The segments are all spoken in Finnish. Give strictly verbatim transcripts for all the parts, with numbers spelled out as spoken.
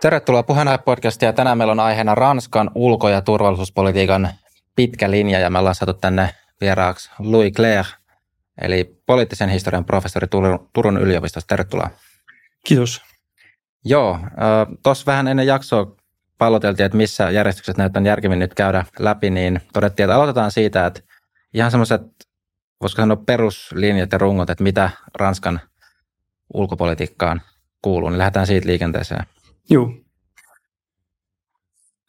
Tervetuloa Puheenaihe-podcastiin ja tänään meillä on aiheena Ranskan ulko- ja turvallisuuspolitiikan pitkä linja ja me ollaan saatu tänne vieraaksi Louis Clerc, eli poliittisen historian professori Turun yliopistosta. Tervetuloa. Kiitos. Joo, tuossa vähän ennen jaksoa palloteltiin, että missä järjestykset näyttää järkevin nyt käydä läpi, niin todettiin, että aloitetaan siitä, että ihan semmoiset, voisiko sanoa peruslinjat ja rungot, että mitä Ranskan ulkopolitiikkaan kuuluu, niin lähdetään siitä liikenteeseen. Joo.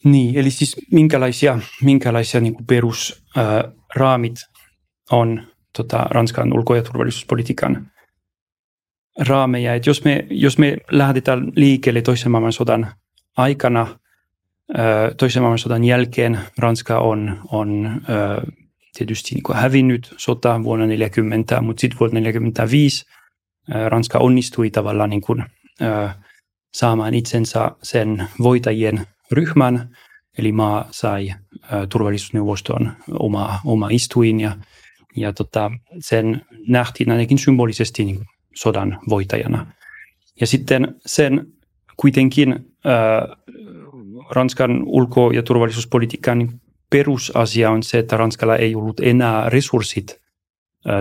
Niin, eli siis minkälaisia, minkälaisia niin kuin perusraamit on tota, Ranskan ulko- ja turvallisuuspolitiikan raameja. Et jos, me, jos me lähdetään liikkeelle toisen maailmansodan aikana, ää, toisen maailmansodan jälkeen Ranska on, on ää, tietysti niin kuin hävinnyt sota vuonna tuhatyhdeksänsataaneljäkymmentä, mutta sitten vuonna tuhatyhdeksänsataaneljäkymmentäviisi ää, Ranska onnistui tavallaan niin kuin, ää, saamaan itsensä sen voitajien ryhmän, eli maa sai ä, turvallisuusneuvoston oma, oma istuin, ja, ja tota, sen nähtiin ainakin symbolisesti niin sodan voitajana. Ja sitten sen kuitenkin ä, Ranskan ulko- ja turvallisuuspolitiikan perusasia on se, että Ranskalla ei ollut enää resurssit ä,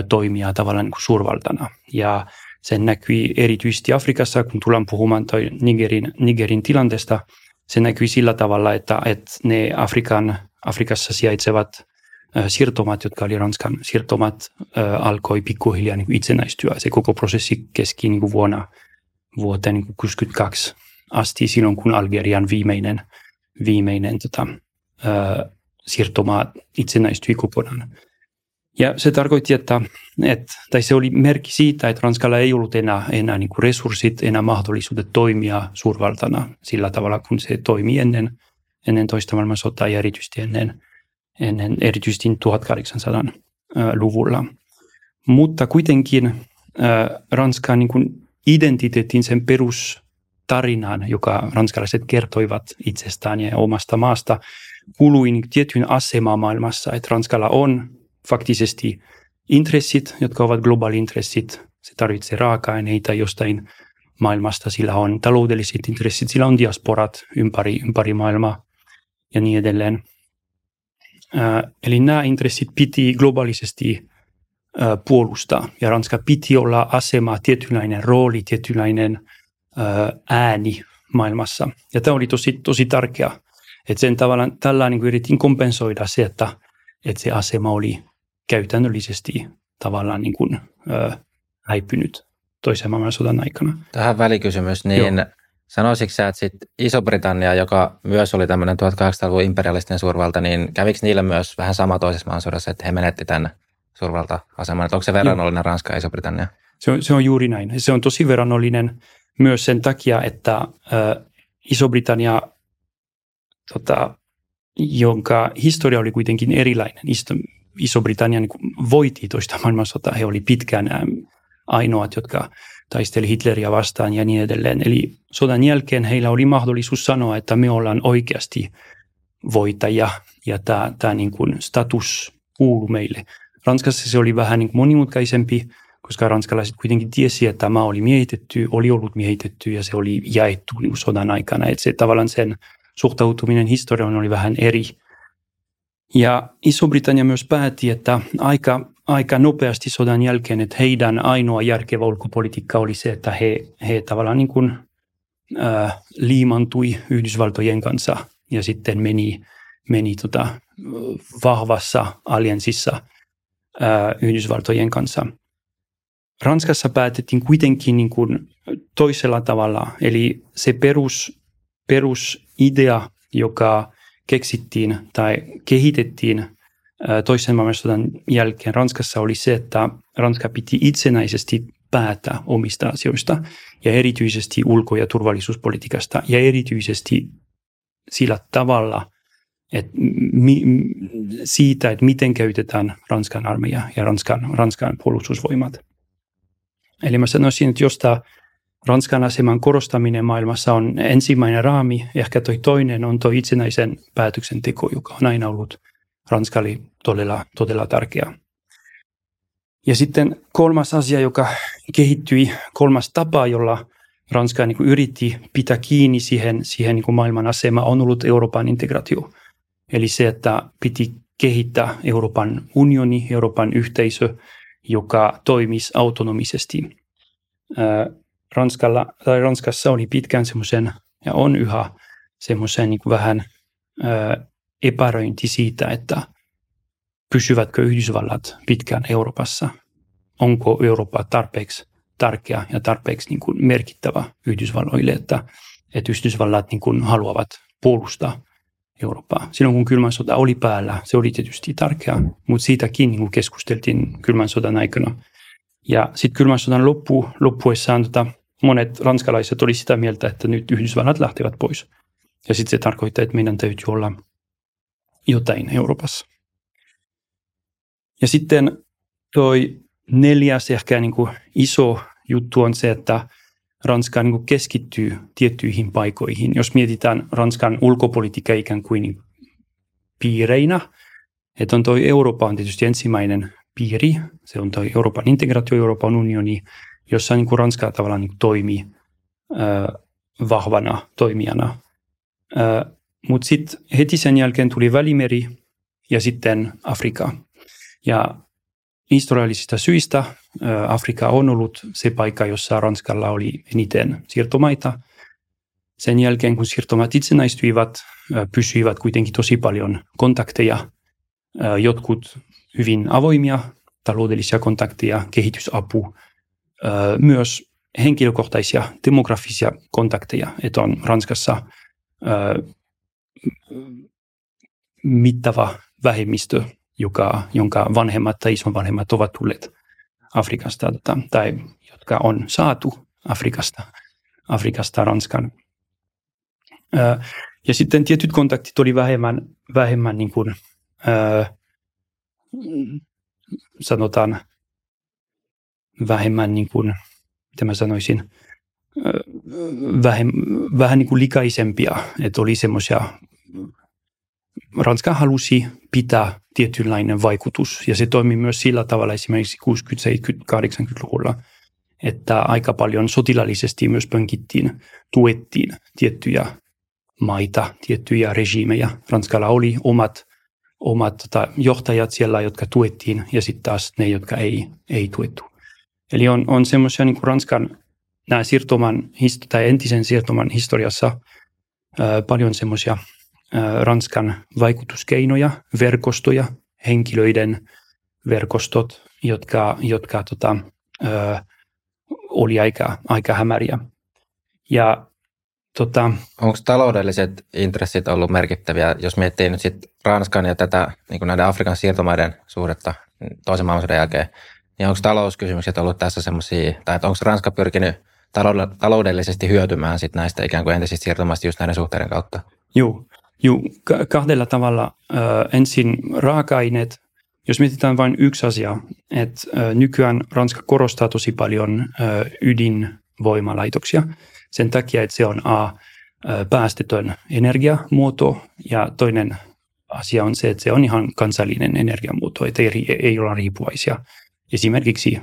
toimia tavallaan niin suurvaltana, ja sen näkyi erityisesti Afrikassa, kun tullaan puhumaan toi Nigerin, Nigerin tilanteesta. Se näkyi sillä tavalla, että, että ne Afrikan, Afrikassa sijaitsevat äh, siirtomat, jotka oli Ranskan siirtomat, äh, alkoi pikkuhiljaa niin kuin itsenäistyä. Se koko prosessi keski niin kuin vuonna, vuoteen niin kuin tuhatyhdeksänsataakuusikymmentäkaksi asti, silloin kun Algerian viimeinen, viimeinen tota, äh, siirtoma itsenäistyi kokonaan. Ja se tarkoitti, että, että, tai se oli merkki siitä, että Ranskalla ei ollut enää, enää niin kuin resurssit, enää mahdollisuudet toimia suurvaltana sillä tavalla, kun se toimi ennen, ennen toista maailmansotaa ja erityisesti ennen, ennen erityisesti tuhatkahdeksansataaluvulla. Mutta kuitenkin äh, Ranskan niin kuin identiteetin, sen perustarinan, joka ranskalaiset kertoivat itsestään ja omasta maasta, kuului niin tietyn asemaan maailmassa, että Ranskalla on faktisesti intressit, jotka ovat globaali-intressit. Se tarvitsee raaka-aineita jostain maailmasta. Sillä on taloudelliset intressit, sillä on diasporat ympäri, ympäri maailmaa ja niin edelleen. Äh, eli nämä intressit piti globaalisesti äh, puolustaa. Ja Ranska piti olla asema, tietynlainen rooli, tietynlainen äh, ääni maailmassa. Ja tämä oli tosi, tosi tärkeää. Että sen tavallaan tällä niin yritin kompensoida se, että että se asema oli käytännöllisesti tavallaan niin kuin, ö, häipynyt toisen maailmansodan aikana. Tähän välikysymys, niin Joo. sanoisitko sä, että sit Iso-Britannia, joka myös oli tämmöinen tuhatkahdeksansataaluvun imperialistinen suurvalta, niin kävikö niillä myös vähän sama toisessa maailmansodassa, että he menetti tämän suurvalta-aseman? Että onko se verrannollinen Ranska ja Iso-Britannia? Se on, se on juuri näin. Se on tosi verrannollinen myös sen takia, että ö, Iso-Britannia tota, jonka historia oli kuitenkin erilainen. Iso-Britannia niin voitti toista maailmansotaa. He olivat pitkään ainoat, jotka taisteli Hitleriä vastaan ja niin edelleen. Eli sodan jälkeen heillä oli mahdollisuus sanoa, että me ollaan oikeasti voitajia ja tämä, tämä niin kuin status kuuluu meille. Ranskassa se oli vähän niin monimutkaisempi, koska ranskalaiset kuitenkin tiesi, että maa oli miehitetty, oli ollut miehitetty ja se oli jaettu niin sodan aikana. Että se tavallaan sen suhtautuminen historiaan oli vähän eri. Ja Iso-Britannia myös päätti, että aika, aika nopeasti sodan jälkeen, että heidän ainoa järkevä ulkopolitiikka oli se, että he, he tavallaan niin kuin, äh, liimantui Yhdysvaltojen kanssa ja sitten meni, meni tota, vahvassa allianssissa äh, Yhdysvaltojen kanssa. Ranskassa päätettiin kuitenkin niin kuin toisella tavalla, eli se perus Perusidea, joka keksittiin tai kehitettiin toisen maailmansodan jälkeen Ranskassa, oli se, että Ranska piti itsenäisesti päättää omista asioista ja erityisesti ulko- ja turvallisuuspolitiikasta ja erityisesti sillä tavalla, että mi- siitä, että miten käytetään Ranskan armeija ja Ranskan, Ranskan puolustusvoimat. Eli mä sanoisin, että jos tämä Ranskan aseman korostaminen maailmassa on ensimmäinen raami, ehkä toi toinen on toi itsenäisen päätöksenteko, joka on aina ollut Ranskalle todella, todella tärkeä. Ja sitten kolmas asia, joka kehittyi, kolmas tapa, jolla, Ranska niin kuin yritti pitää kiinni siihen, siihen niin kuin maailman asema, on ollut Euroopan integraatio. Eli se, että piti kehittää Euroopan unioni, Euroopan yhteisö, joka toimisi autonomisesti. Ranskalla, tai Ranskassa oli pitkään semmoisen, ja on yhä semmoisen niin kuin vähän epäröinti siitä, että pysyvätkö Yhdysvallat pitkään Euroopassa, onko Eurooppa tarpeeksi tärkeä ja tarpeeksi niin kuin merkittävä Yhdysvalloille, että, että Yhdysvallat niin kuin haluavat puolustaa Eurooppaa. Silloin kun kylmän sota oli päällä, se oli tietysti tärkeää, mutta siitäkin niin kuin keskusteltiin kylmän sodan aikana. Ja sitten kylmän sodan loppu, loppuessaan tota, monet ranskalaiset oli sitä mieltä, että nyt Yhdysvallat lähtevät pois. Ja sitten se tarkoittaa, että meidän täytyy olla jotain Euroopassa. Ja sitten toi neljäs ehkä niin kuin iso juttu on se, että Ranska niin kuin keskittyy tiettyihin paikoihin. Jos mietitään Ranskan ulkopolitiikkaa ikään kuin niin piireinä, että on toi Eurooppa on tietysti ensimmäinen piiri, se on toi Euroopan integraatio, Euroopan unioni, jossa niin kuin Ranska tavallaan niin kuin toimii äh, vahvana toimijana. Äh, Mutta sitten heti sen jälkeen tuli Välimeri ja sitten Afrika. Ja historiallisista syistä Afrika on ollut se paikka, jossa Ranskalla oli eniten siirtomaita. Sen jälkeen, kun siirtomaat itsenäistyivät, pysyivät kuitenkin tosi paljon kontakteja. Jotkut hyvin avoimia, taloudellisia kontakteja, kehitysapu, myös henkilökohtaisia, demografisia kontakteja, että on Ranskassa mittava vähemmistö, Joka, jonka vanhemmat tai isonvanhemmat ovat tulleet Afrikasta tai jotka on saatu Afrikasta, Afrikasta Ranskan. Ja sitten tietyt kontaktit oli vähemmän, vähemmän niin kuin, sanotaan, vähemmän, niin kuin, mitä mä sanoisin, vähem, vähän niin kuin likaisempia, että oli semmoisia. Ranska halusi pitää tietynlainen vaikutus, ja se toimi myös sillä tavalla esimerkiksi kuusikymmentä-, seitsemänkymmentä-, kahdeksankymmentäluvulla, että aika paljon sotilaallisesti myös pönkittiin, tuettiin tiettyjä maita, tiettyjä regiimejä. Ranskalla oli omat, omat tota, johtajat siellä, jotka tuettiin, ja sitten taas ne, jotka ei, ei tuettu. Eli on, on semmoisia niin kuin Ranskan nämä siirtoman, tai entisen siirtoman historiassa ää, paljon semmoisia Ranskan vaikutuskeinoja, verkostoja, henkilöiden verkostot, jotka, jotka tota, ö, oli aika, aika hämäriä. Ja, tota, onko taloudelliset intressit ollut merkittäviä, jos miettii nyt sit Ranskan ja tätä, niin näiden Afrikan siirtomaiden suhdetta toisen maailmansodan jälkeen, niin onko talouskysymykset ollut tässä semmoisia, tai onko Ranska pyrkinyt taloudellisesti hyötymään sit näistä ikään kuin entisistä siirtomaista just näiden suhteiden kautta? Joo. Joo, kahdella tavalla. Ensin raaka-aineet. Jos mietitään vain yksi asia, että nykyään Ranska korostaa tosi paljon ydinvoimalaitoksia sen takia, että se on A, päästetön energiamuoto, ja toinen asia on se, että se on ihan kansallinen energiamuoto, että ei, ei olla riippuvaisia esimerkiksi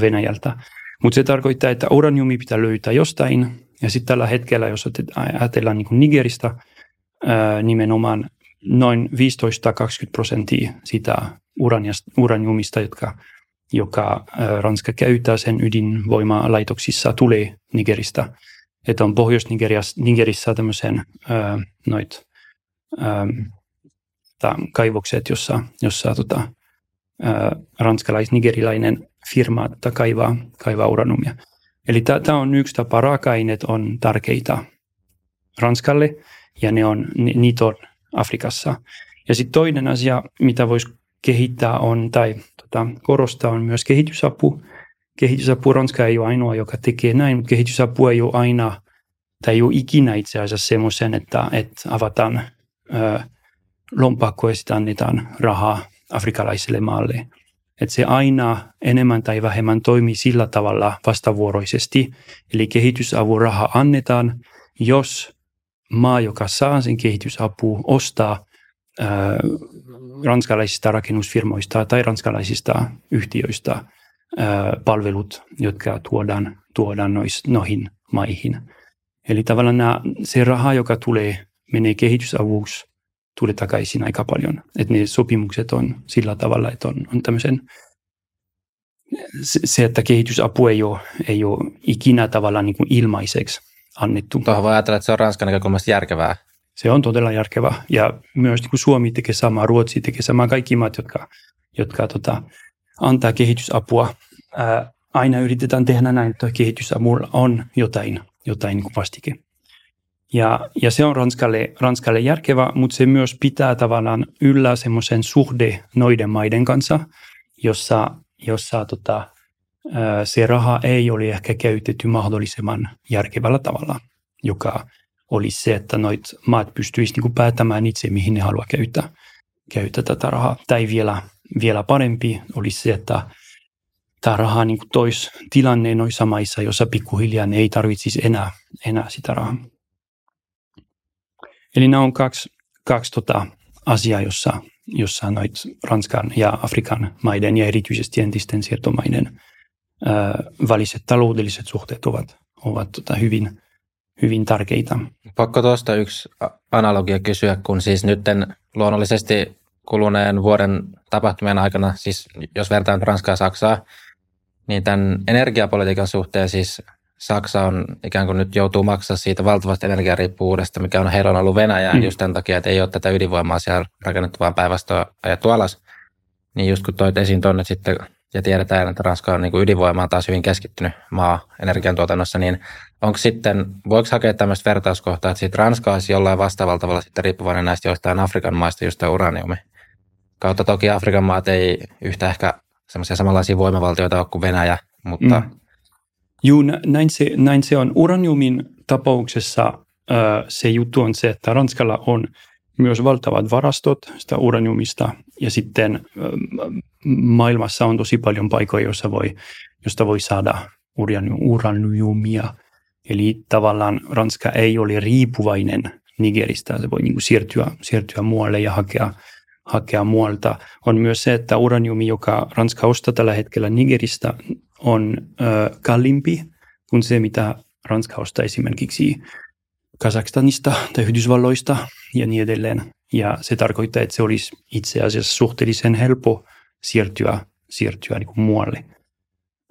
Venäjältä. Mutta se tarkoittaa, että uraniumi pitää löytää jostain, ja sitten tällä hetkellä, jos ajatellaan niin kuin Nigeristä, nimenomaan noin viisitoista-kaksikymmentä prosenttia sitä uraniumista, jotka, joka Ranska käyttää sen ydinvoimalaitoksissa, tulee Nigeristä. Että on Pohjois-Nigerissä tämmöisen äh, noit, äh, kaivokset, jossa, jossa tota, äh, ranskalais-nigerilainen firma kaivaa, kaivaa uraniumia. Eli tämä on yksi tapa. Raaka-aineet on tärkeitä Ranskalle, ja ne on, niitä on Afrikassa. Ja sitten toinen asia, mitä voisi kehittää on, tai tota, korostaa, on myös kehitysapu. Kehitysapu, Ranska ei ole ainoa, joka tekee näin, mutta kehitysapu ei ole aina, tai ei ole ikinä itse asiassa semmoisen, että, että avataan ö, lompakko ja sitten annetaan rahaa afrikalaiselle maalle. Että se aina enemmän tai vähemmän toimii sillä tavalla vastavuoroisesti. Eli kehitysavun raha annetaan, jos maa, joka saa sen kehitysapua, ostaa äh, ranskalaisista rakennusfirmoista tai ranskalaisista yhtiöistä äh, palvelut, jotka tuodaan, tuodaan nois, noihin maihin. Eli tavallaan nämä, se raha, joka tulee, menee kehitysavuksi, tulee takaisin aika paljon. Että ne sopimukset on sillä tavalla, että on, on tämmöisen, se, että kehitysapu ei ole, ei ole ikinä tavallaan niin kuin ilmaiseksi annettu. Tuohon voi ajatella, että se on Ranskan näkökulmasta järkevää. Se on todella järkevää. Ja myös niin kuin Suomi tekee samaa, Ruotsi tekee samaa, kaikki maat, jotka, jotka tota, antaa kehitysapua. Ää, aina yritetään tehdä näin, että kehitysavulla on jotain, jotain niin kuin vastike. Ja, ja se on Ranskalle, Ranskalle järkevää, mutta se myös pitää tavallaan yllä semmoisen suhde noiden maiden kanssa, jossa, jossa tota, se raha ei ole ehkä käytetty mahdollisimman järkevällä tavalla, joka olisi se, että noit maat pystyisivät niinku päättämään itse, mihin ne haluaa käyttää, käyttää tätä rahaa. Tai vielä, vielä parempi olisi se, että tämä raha niinku toisi tilanne noissa maissa, jossa pikkuhiljaa ne ei tarvitsisi enää, enää sitä rahaa. Eli nämä on kaksi, kaksi tota asiaa, jossa, jossa noit Ranskan ja Afrikan maiden ja erityisesti entisten siirtomaiden ää, väliset taloudelliset suhteet ovat, ovat tota hyvin, hyvin tärkeitä. Pakko tuosta yksi analogia kysyä, kun siis nyt luonnollisesti kuluneen vuoden tapahtumien aikana, siis jos vertaan Ranskaa ja Saksaa, niin tämän energiapolitiikan suhteen siis Saksa on ikään kuin nyt joutuu maksamaan siitä valtavasta energiariippuvuudesta, mikä on heillä on ollut Venäjää mm. just tämän takia, että ei ole tätä ydinvoimaa siellä rakennettu, vaan päinvastoin ajettu alas. Niin just kun toit esiin tuonne sitten, ja tiedetään, että Ranska on niin kuin ydinvoimaan taas hyvin keskittynyt maa energiantuotannossa, niin onko sitten, voiko hakea tämmöistä vertauskohtaa, että siitä Ranska olisi jollain vastaavalla tavalla sitten riippuvainen näistä joistain Afrikan maista, just tämä uraniumi. Kautta toki Afrikan maat ei yhtä ehkä semmoisia samanlaisia voimavaltioita ole kuin Venäjä, mutta... Mm. Joo, näin se, näin se on. Uraniumin tapauksessa ää, se juttu on se, että Ranskalla on myös valtavat varastot sitä uraniumista, ja sitten ää, maailmassa on tosi paljon paikkoja, jossa voi, josta voi saada uraniumia. Eli tavallaan Ranska ei ole riippuvainen Nigeristä, se voi niin kuin siirtyä, siirtyä muualle ja hakea, hakea muualta. On myös se, että uraniumi, joka Ranska ostaa tällä hetkellä Nigeristä, on äh, kalliimpi kuin se, mitä Ranska ostaa esimerkiksi Kazakstanista tai Yhdysvalloista ja niin edelleen. Ja se tarkoittaa, että se olisi itse asiassa suhteellisen helppo siirtyä, siirtyä niin kuin muualle.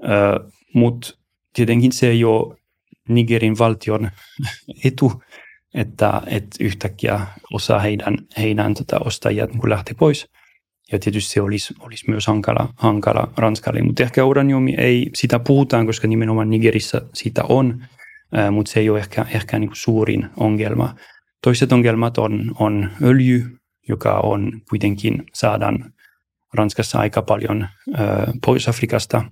Äh, Mutta tietenkin se ei ole Nigerin valtion etu, että, että yhtäkkiä osa heidän, heidän tota ostajat lähtee pois. Ja tietysti se olisi, olisi myös hankala, hankala Ranskalle, mutta ehkä uraniumi ei sitä puhutaan, koska nimenomaan Nigerissä sitä on, ää, mutta se ei ole ehkä, ehkä niin kuin suurin ongelma. Toiset ongelmat on, on öljy, joka on kuitenkin saadaan Ranskassa aika paljon ää, pois Afrikasta,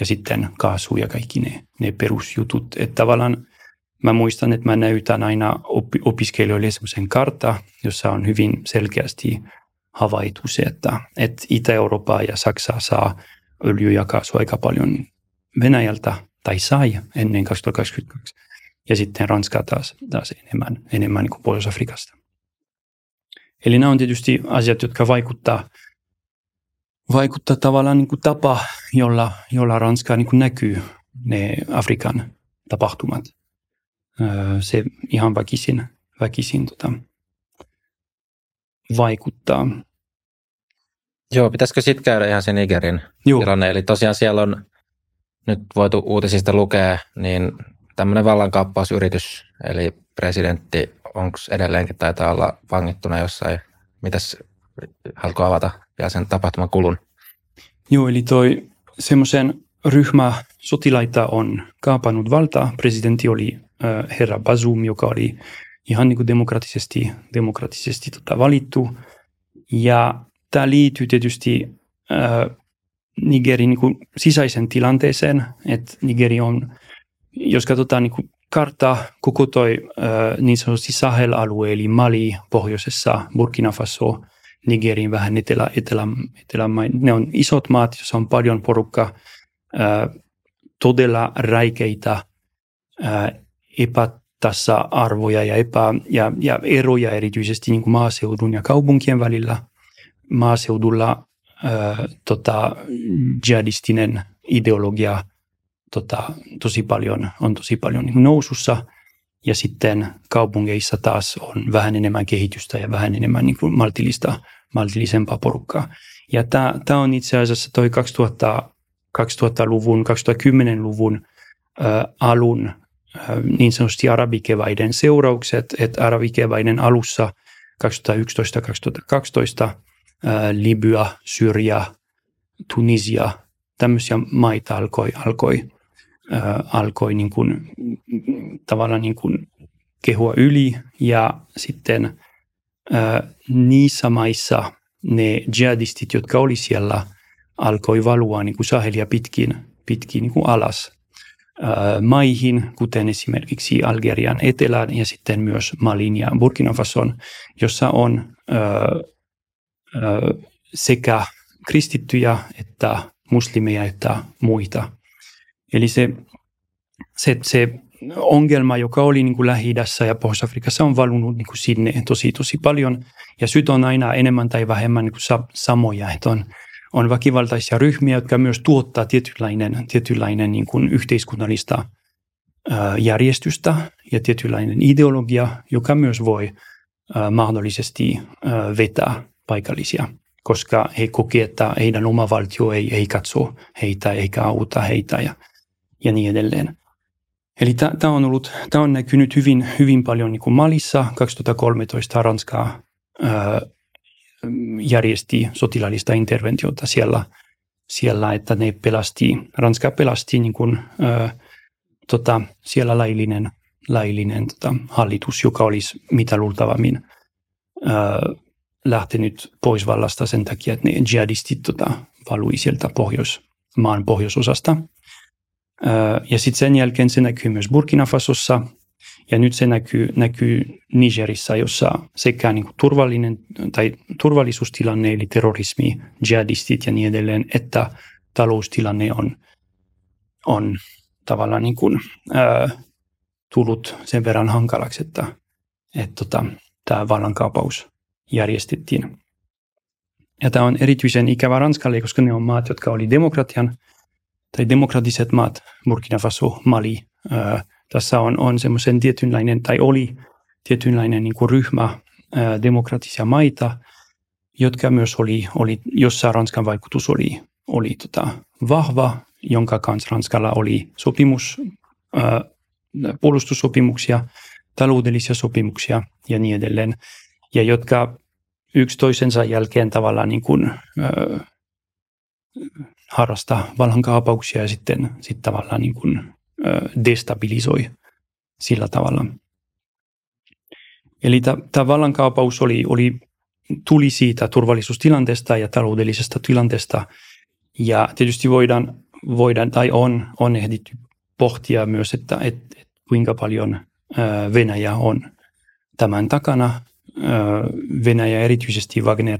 ja sitten kaasu ja kaikki ne, ne perusjutut. Että tavallaan mä muistan, että mä näytän aina op- opiskelijoille semmoisen kartan, jossa on hyvin selkeästi havaitu se, että, että Itä-Eurooppa ja Saksa saa öljyä ja kaasua aika paljon Venäjältä, tai sai ennen kaksituhattakaksikymmentäkaksi, ja sitten Ranska taas, taas enemmän, enemmän niin kuin Pohjois-Afrikasta. Eli nämä on tietysti asiat, jotka vaikuttaa, vaikuttaa tavallaan niin kuin tapa, jolla, jolla Ranska niin kuin näkyy ne Afrikan tapahtumat. Se ihan väkisin, väkisin tota, vaikuttaa. Joo, pitäisikö sitten käydä ihan se Nigerin Joo. tilanne? Eli tosiaan siellä on nyt voitu uutisista lukea, niin tämmöinen vallankaappausyritys, eli presidentti, onko edelleenkin taitaa olla vangittuna jossain? Mitäs haluatko avata ja sen tapahtuman kulun? Joo, eli toi semmoisen ryhmä sotilaita on kaapannut valtaa. Presidentti oli äh, herra Bazoum, joka oli ihan niin kuin demokraattisesti, demokraattisesti tota valittu. Ja tämä liittyy tietysti äh, Nigerin niin kuin sisäisen tilanteeseen, että Nigeri on, jos katsotaan niin kuin kartta, koko toi äh, niin sanotusti Sahel-alue, eli Mali pohjoisessa, Burkina Faso, Nigerin vähän etelä, etelä, etelämain. Ne on isot maat, joissa on paljon porukkaa, äh, todella räikeitä äh, epä tasa-arvoja ja, epä, ja, ja eroja erityisesti niin kuin maaseudun ja kaupunkien välillä. Maaseudulla ää, tota, jihadistinen ideologia tota, tosi paljon, on tosi paljon nousussa. Ja sitten kaupungeissa taas on vähän enemmän kehitystä ja vähän enemmän niin kuin maltillista, maltillisempaa porukkaa. Ja tämä on itse asiassa toi kaksituhatta, kaksituhattaluvun, kaksituhattakymmenluvun ö, alun ö, niin sanotusti arabikeväiden seuraukset, että arabikeväiden alussa kaksituhattayksitoista kaksituhattakaksitoista ö, Libya, Syyria, Tunisia, tämmöisiä maita alkoi, alkoi Äh, alkoi niin kuin, tavallaan niin kuin kehua yli, ja sitten äh, niissä maissa ne jihadistit, jotka oli siellä, alkoi valua niin kuin Sahelia pitkin, pitkin niin kuin alas äh, maihin, kuten esimerkiksi Algerian etelään ja sitten myös Malin ja Burkina Fason, jossa on äh, äh, sekä kristittyjä että muslimeja että muita. Eli se, se, se ongelma, joka oli niin kuin Lähi-idässä ja Pohjois-Afrikassa, on valunut niin kuin sinne tosi, tosi paljon. Ja syyt on aina enemmän tai vähemmän niin kuin sa, samoja. Että on, on väkivaltaisia ryhmiä, jotka myös tuottaa tietynlainen, tietynlainen niin kuin yhteiskunnallista ää, järjestystä ja tietynlainen ideologia, joka myös voi ää, mahdollisesti ää, vetää paikallisia, koska he kokee, että heidän oma valtio ei, ei katso heitä, eikä auta heitä ja, ja niin edelleen. Eli tämä on, on näkynyt hyvin, hyvin paljon niin kuin Malissa. kaksituhattakolmetoista Ranska ää, järjesti sotilaallista interventiota siellä, siellä, että ne pelasti, Ranska pelasti niin kuin, ää, tota, siellä laillinen, laillinen tota, hallitus, joka olisi mitä luultavammin ää, lähtenyt pois vallasta sen takia, että ne jihadistit tota, valui sieltä pohjois, maan pohjoisosasta. Öö, ja sitten sen jälkeen se näkyy myös Burkina Fasossa, ja nyt se näkyy, näkyy Nigerissa, jossa sekä niin kuin turvallinen, tai turvallisuustilanne, eli terrorismi, jihadistit ja niin edelleen, että taloustilanne on, on tavallaan niin kuin, öö, tullut sen verran hankalaksi, että et, tota, tämä vallankaapaus järjestettiin. Ja tämä on erityisen ikävä Ranskalle, koska ne on maat, jotka oli demokratian tai demokratiset maat, Burkina Faso, Mali. Äh, tässä on, on semmoisen tietynlainen, tai oli tietynlainen niin kuin ryhmä äh, demokratisia maita, jotka myös oli, oli jossa Ranskan vaikutus oli, oli tota, vahva, jonka kanssa Ranskalla oli sopimus, äh, puolustussopimuksia, taloudellisia sopimuksia ja niin edelleen. Ja jotka yksi toisensa jälkeen tavallaan niin kuin, ö, harrastaa vallakaapauksia ja sitten sit tavallaan niin kuin, ö, destabilisoi sillä tavalla. Eli tämä vallankaapaus oli, oli, tuli siitä turvallisuustilanteesta ja taloudellisesta tilanteesta. Ja tietysti voidaan, voidaan tai on, on ehditty pohtia myös, että et, et kuinka paljon ö, Venäjä on tämän takana. Venäjä, erityisesti Wagner,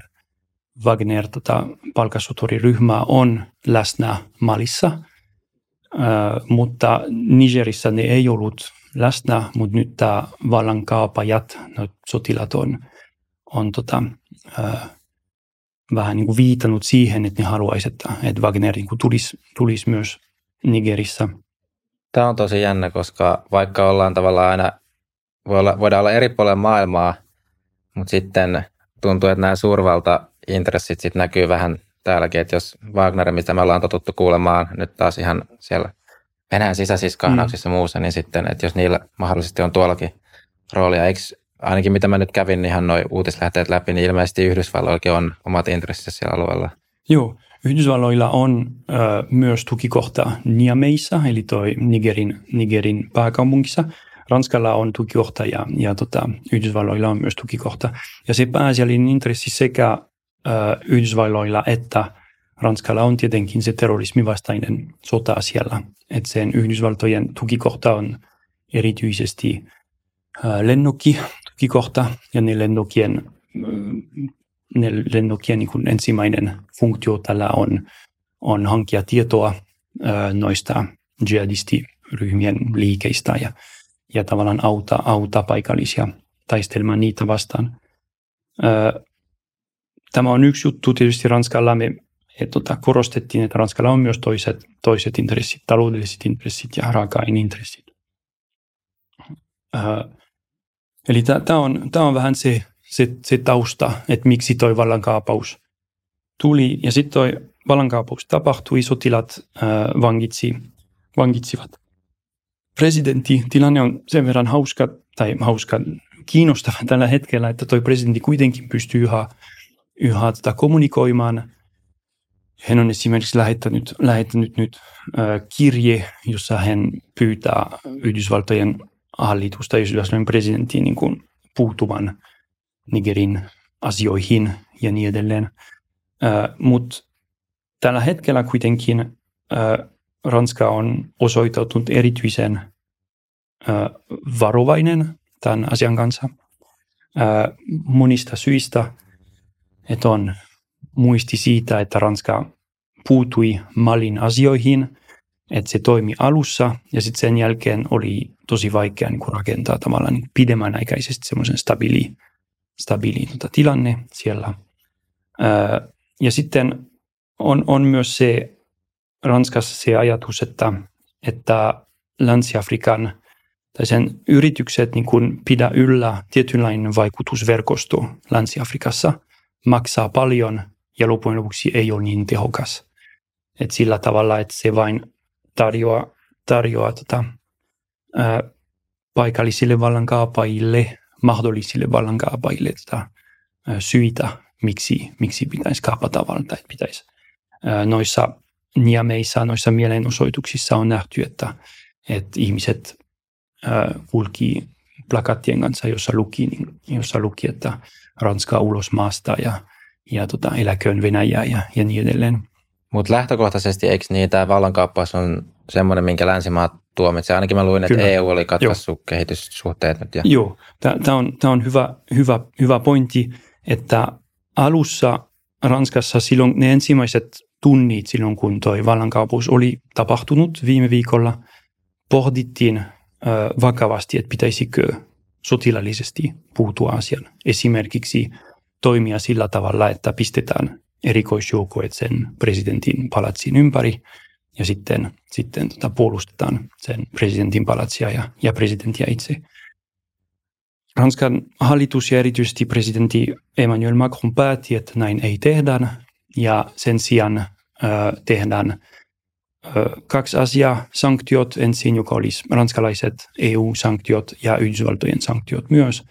Wagner tota, palkasotoriryhmä on läsnä Malissa, äh, mutta Nigerissä ne ei ollut läsnä, mutta nyt tämä vallankaapajat, no, sotilat on, on tota, äh, vähän niin kuin viitannut siihen, että ne haluaisivat, että Wagner niin kuin tulisi, tulisi myös Nigerissä. Tämä on tosi jännä, koska vaikka ollaan tavallaan aina, voi olla, voidaan olla eri puolilla maailmaa, mutta sitten tuntuu, että nämä suurvaltaintressit sitten näkyy vähän täälläkin, että jos Wagner, mistä me ollaan totuttu kuulemaan nyt taas ihan siellä Venäjän sisäsiskahnauksissa mm. muussa, niin sitten, että jos niillä mahdollisesti on tuollakin roolia, eikö, ainakin mitä mä nyt kävin ihan noi uutislähteet läpi, niin ilmeisesti Yhdysvalloillakin on omat intressissä siellä alueella. Joo, Yhdysvalloilla on ö, myös tukikohta Niameyissa, eli toi Nigerin, Nigerin pääkaupunkissa. Ranskalla on tukikohta ja, ja tota, Yhdysvalloilla on myös tukikohta. Ja se pääasiallinen intressi sekä ö, Yhdysvalloilla että Ranskalla on tietenkin se terrorismivastainen sota siellä. Et sen Yhdysvaltojen tukikohta on erityisesti ö, lennokki tukikohta ja ne lennokien, ö, ne lennokien niin kuin ensimmäinen funktio tällä on, on hankkia tietoa ö, noista jihadistiryhmien liikeistä ja ja tavallaan auta, auta paikallisia taistelemaan niitä vastaan. Tämä on yksi juttu tietysti Ranskalla. Me Et tota, korostettiin, että Ranskalla on myös toiset, toiset intressit, taloudelliset intressit ja raaka-aineintressit. Äh, eli tämä on, on vähän se, se, se tausta, että miksi toi vallankaapaus tuli. Ja sitten toi vallankaapaus tapahtui, sotilat äh, vangitsi, vangitsivat presidentti. Tilanne on sen verran hauska tai hauska kiinnostava tällä hetkellä, että toi presidentti kuitenkin pystyy yhä, yhä tota kommunikoimaan. Hän on esimerkiksi lähettänyt, lähettänyt nyt äh, kirje, jossa hän pyytää Yhdysvaltojen hallitusta, Yhdysvaltojen presidenttiin niin kuin puuttuvan Nigerin asioihin ja niin edelleen. Äh, Mutta tällä hetkellä kuitenkin äh, Ranska on osoittautunut erityisen äh, varovainen tämän asian kanssa äh, monista syistä, että on muisti siitä, että Ranska puutui Malin asioihin, että se toimi alussa ja sitten sen jälkeen oli tosi vaikea niin kuin rakentaa tavallaan niin pidemmän aikaisesti semmoisen stabiili, stabiili tota, tilanne siellä. Ää, ja sitten on, on myös se Ranskassa se ajatus, että, että Länsi-Afrikan tai sen yritykset niin kuin pidä yllä tietynlainen vaikutusverkosto Länsi-Afrikassa maksaa paljon ja loppujen lopuksi ei ole niin tehokas. Et sillä tavalla, että se vain tarjoaa, tarjoaa tota, ää, paikallisille vallankaapajille, mahdollisille vallankaapajille tota, ää, syitä, miksi, miksi pitäisi kaapata valtaa. Pitäisi. Ää, noissa Niameyssa, noissa mielenosoituksissa on nähty, että, että ihmiset ää, kulkii plakattien kanssa, jossa luki, jossa luki, että Ranska ulos maasta ja, ja tota, eläköön Venäjää ja, ja niin edelleen. Mutta lähtökohtaisesti eikö niin, tämä vallankaappaus on semmoinen, minkä länsimaat tuomitsee? Ainakin mä luin, että E U oli katkaissut kehityssuhteet nyt. Ja... Joo, tämä on, on hyvä, hyvä, hyvä pointti, että alussa Ranskassa silloin ne ensimmäiset tunnit silloin, kun tuo vallankaappaus oli tapahtunut viime viikolla, pohdittiin vakavasti, että pitäisikö sotilallisesti puutua asiaan. Esimerkiksi toimia sillä tavalla, että pistetään erikoisjoukkoet sen presidentin palatsin ympäri ja sitten, sitten tota, puolustetaan sen presidentin palatsia ja, ja presidenttiä itse. Ranskan hallitus ja erityisesti presidentti Emmanuel Macron päätti, että näin ei tehdä ja sen sijaan äh, tehdään kaksi asiaa, sanktiot ensin, joka olisi ranskalaiset E U-sanktiot ja Yhdysvaltojen sanktiot myös.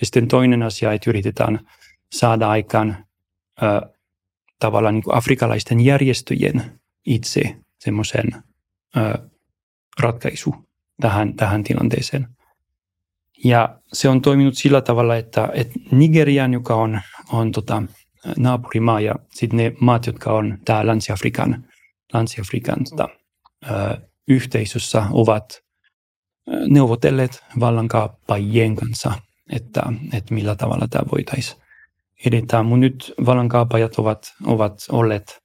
Ja sitten toinen asia, että yritetään saada aikaan äh, tavallaan niin kuin afrikalaisten järjestöjen itse semmoisen äh, ratkaisu tähän, tähän tilanteeseen. Ja se on toiminut sillä tavalla, että, että Nigerian, joka on, on tota, naapurimaa ja sitten ne maat, jotka on täällä Länsi-Afrikan Länsi-Afrikan yhteisössä ovat neuvotelleet vallankaappaajien kanssa, että, että millä tavalla tämä voitaisiin edetä. Mutta nyt vallankaapajat ovat, ovat olleet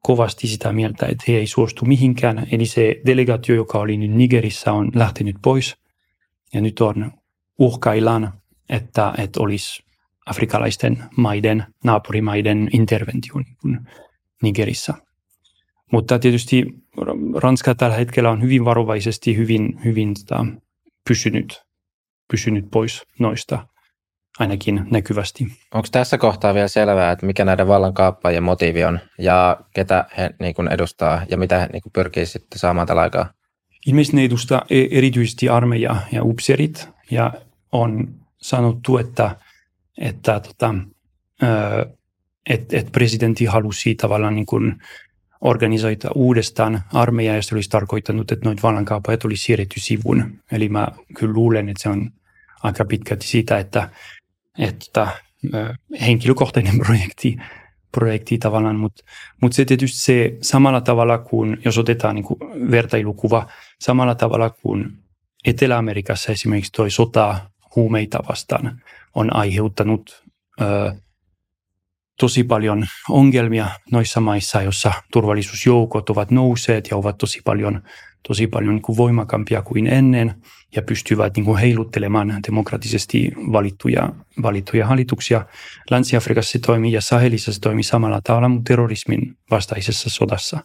kovasti sitä mieltä, että he ei suostu mihinkään. Eli se delegaatio, joka oli nyt Nigerissä, on lähtenyt pois. Ja nyt on uhkaillaan, että, että olisi afrikalaisten maiden, naapurimaiden interventio niin Nigerissä. Mutta tietysti Ranska tällä hetkellä on hyvin varovaisesti hyvin, hyvin tota, pysynyt, pysynyt pois noista, ainakin näkyvästi. Onko tässä kohtaa vielä selvää, että mikä näiden vallankaappaajien motiivi on ja ketä he niin kuin edustaa ja mitä he niin kuin pyrkii sitten saamaan tällä aikaa? Ilmeisesti ne edustaa erityisesti armeijaa ja upseerit ja on sanottu, että, että, tota, että, että presidentti halusi tavallaan niin kuin organisoita uudestaan armeijaa, ja se olisi tarkoittanut, että noita vallankaapajat olisi siirretty sivun. Eli mä kyllä luulen, että se on aika pitkälti siitä, että, että henkilökohtainen projekti, projekti tavallaan, mutta mut se tietysti se samalla tavalla kuin, jos otetaan niin kuin vertailukuva, samalla tavalla kuin Etelä-Amerikassa esimerkiksi toi sota huumeita vastaan on aiheuttanut ö, tosi paljon ongelmia noissa maissa, jossa turvallisuusjoukot ovat nousseet ja ovat tosi paljon tosi paljon niin kuin voimakampia kuin ennen ja pystyvät niin kuin heiluttelemaan demokraattisesti valittuja, valittuja hallituksia. Länsi-Afrikassa se toimii ja Sahelissa se toimii samalla tavalla, mutta terrorismin vastaisessa sodassa.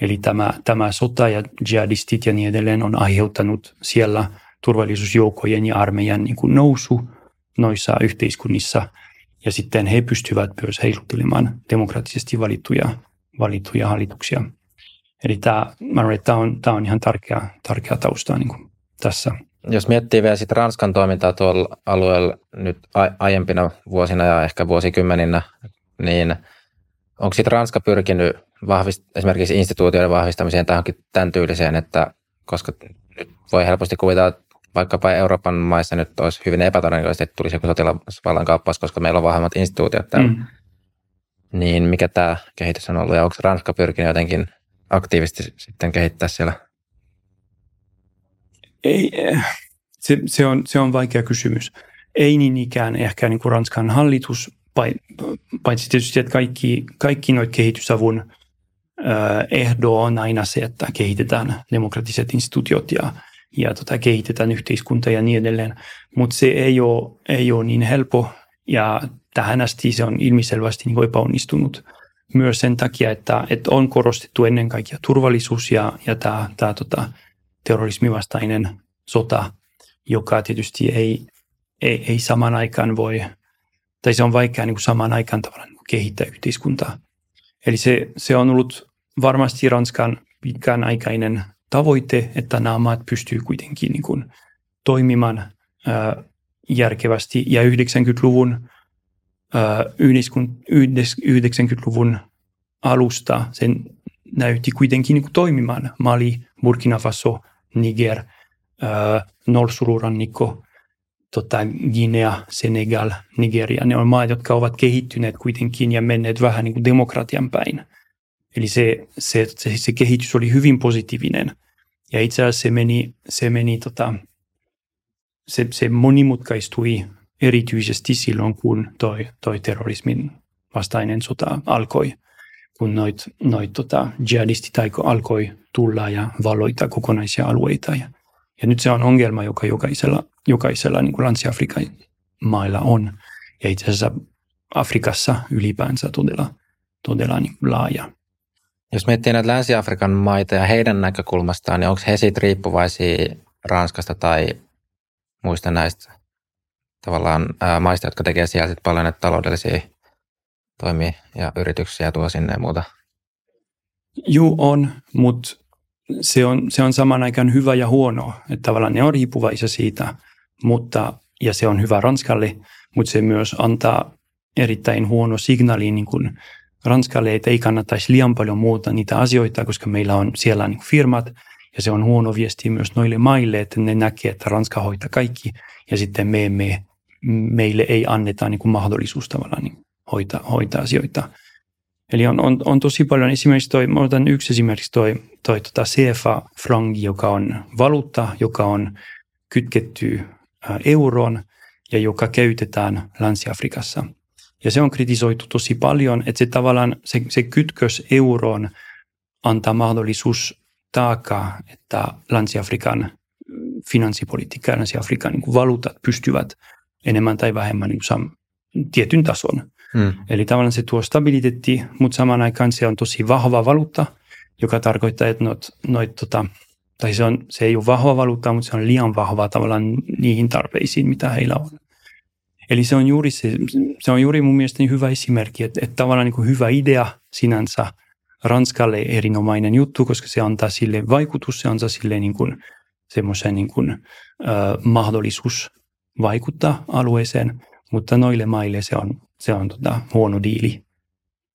Eli tämä, tämä sota ja jihadistit ja niin edelleen on aiheuttanut siellä turvallisuusjoukkojen ja armeijan niin kuin nousu noissa yhteiskunnissa. Ja sitten he pystyvät myös heiluttelemaan demokraattisesti valittuja, valittuja hallituksia. Eli tämä, tämä, on, tämä on ihan tärkeä, tärkeä taustaa niin kuin tässä. Jos miettii vielä sit Ranskan toimintaa tuolla alueella nyt aiempina vuosina ja ehkä vuosikymmeninä, niin onko sitten Ranska pyrkinyt vahvist- esimerkiksi instituutioiden vahvistamiseen tai johonkin tämän tyyliseen, että koska nyt voi helposti kuvitella, että vaikkapa Euroopan maissa nyt olisi hyvin epätodennäköisesti, että tulisi joku sotilasvallan kauppaus, koska meillä on vahvemmat instituutiot täällä. Mm. Niin mikä tämä kehitys on ollut ja onko Ranska pyrkinyt jotenkin aktiivisesti sitten kehittää siellä? Ei, se, se, on, se on vaikea kysymys. Ei niin ikään ehkä niin kuin Ranskan hallitus, paitsi tietysti, että kaikki, kaikki noit kehitysavun ehdo on aina se, että kehitetään demokraattiset instituutiot ja, ja tota, kehitetään yhteiskunta ja niin edelleen. Mutta se ei ole, ei ole niin helppo ja tähän asti se on ilmiselvästi niin kuin epäonnistunut. Myös sen takia, että, että on korostettu ennen kaikkea turvallisuus ja, ja tämä, tämä tota, terrorismivastainen sota, joka tietysti ei, ei, ei samaan aikaan voi, tai se on vaikea niin kuin samaan aikaan tavallaan kehittää yhteiskuntaa. Eli se, se on ollut varmasti Ranskan pitkän aikainen tavoite, että nämä maat pystyy kuitenkin niin kuin toimimaan ää, järkevästi ja yhdeksänkymmentäluvun yhdeksänkymmentäluvun alusta sen näytti kuitenkin niin kuin toimimaan. Mali, Burkina Faso, Niger, Norssulurannikko, tota, Guinea, Senegal, Nigeria. Ne on maat, jotka ovat kehittyneet kuitenkin ja menneet vähän niin kuin demokratian päin. Eli se, se, se, se kehitys oli hyvin positiivinen. Ja itse asiassa se, meni, se, meni, tota, se, se monimutkaistui erityisesti silloin, kun toi, toi terrorismin vastainen sota alkoi, kun noit, noit tota, jihadistit alkoi tulla ja valloittaa kokonaisia alueita. Ja, ja nyt se on ongelma, joka jokaisella, jokaisella niin kuin Länsi-Afrikan mailla on. Ja itse asiassa Afrikassa ylipäänsä todella, todella niin kuin laaja. Jos miettii näitä Länsi-Afrikan maita ja heidän näkökulmastaan, niin onko he siitä riippuvaisia Ranskasta tai muista näistä tavallaan ää, maista, jotka tekee siellä sit paljon näitä taloudellisia toimia ja yrityksiä tuo sinne ja muuta? Juu on, mutta se on, se on samaan aikaan hyvä ja huono. Että tavallaan ne on riippuvaisia siitä, mutta, ja se on hyvä Ranskalle, mutta se myös antaa erittäin huono signaali niin kuin Ranskalle, että ei kannattaisi liian paljon muuta niitä asioita, koska meillä on siellä niin kuin firmat. Ja se on huono viesti myös noille maille, että ne näkee, että Ranska hoitaa kaikki ja sitten me, me, meille ei anneta niin kuin mahdollisuus tavallaan niin hoitaa, hoitaa asioita. Eli on, on, on tosi paljon esimerkiksi toi, mä otan yksi esimerkiksi toi, toi tota C F A-frangi, joka on valuutta, joka on kytketty euroon ja joka käytetään Länsi-Afrikassa. Ja se on kritisoitu tosi paljon, että se tavallaan se, se kytkös euroon antaa mahdollisuus taakka, että Länsi-Afrikan finanssipolitiikka ja Länsi-Afrikan niin kuin valuutat pystyvät enemmän tai vähemmän niin sam- tietyn tason. Mm. Eli tavallaan se tuo stabiliteetti, mutta samaan aikaan se on tosi vahva valuutta, joka tarkoittaa, että noit, noit, tota, tai se, on, se ei ole vahva valuutta, mutta se on liian vahva tavallaan niihin tarpeisiin, mitä heillä on. Eli se on juuri, se, se on juuri mun mielestäni hyvä esimerkki, että, että tavallaan niin kuin hyvä idea sinänsä, Ranskalle erinomainen juttu, koska se antaa sille vaikutus, se antaa sille niin kuin semmoisen niin kuin, ö, mahdollisuus vaikuttaa alueeseen, mutta noille maille se on, se on tota, huono diili.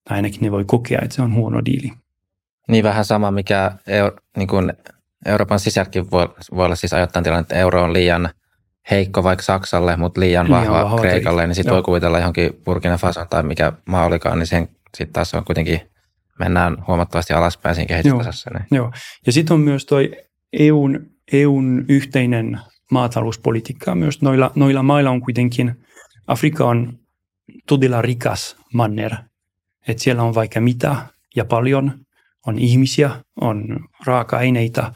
Ainakin ne voi kokea, että se on huono diili. Niin vähän sama, mikä Euro, niin kuin Euroopan sisälläkin voi, voi olla siis ajoittain tilanne, että euro on liian heikko vaikka Saksalle, mutta liian vahva, vahva Kreikalle, teille. Niin sitten voi kuvitella johonkin Burkina Faso tai mikä maa olikaan, niin sitten taas on kuitenkin mennään huomattavasti alaspäin siinä kehitystasossa. Joo, joo. Ja sitten on myös tuo EUn, EUn yhteinen maatalouspolitiikka. Myös noilla, noilla mailla on kuitenkin, Afrikka on todella rikas manner. Että siellä on vaikka mitä ja paljon. On ihmisiä, on raaka-aineita,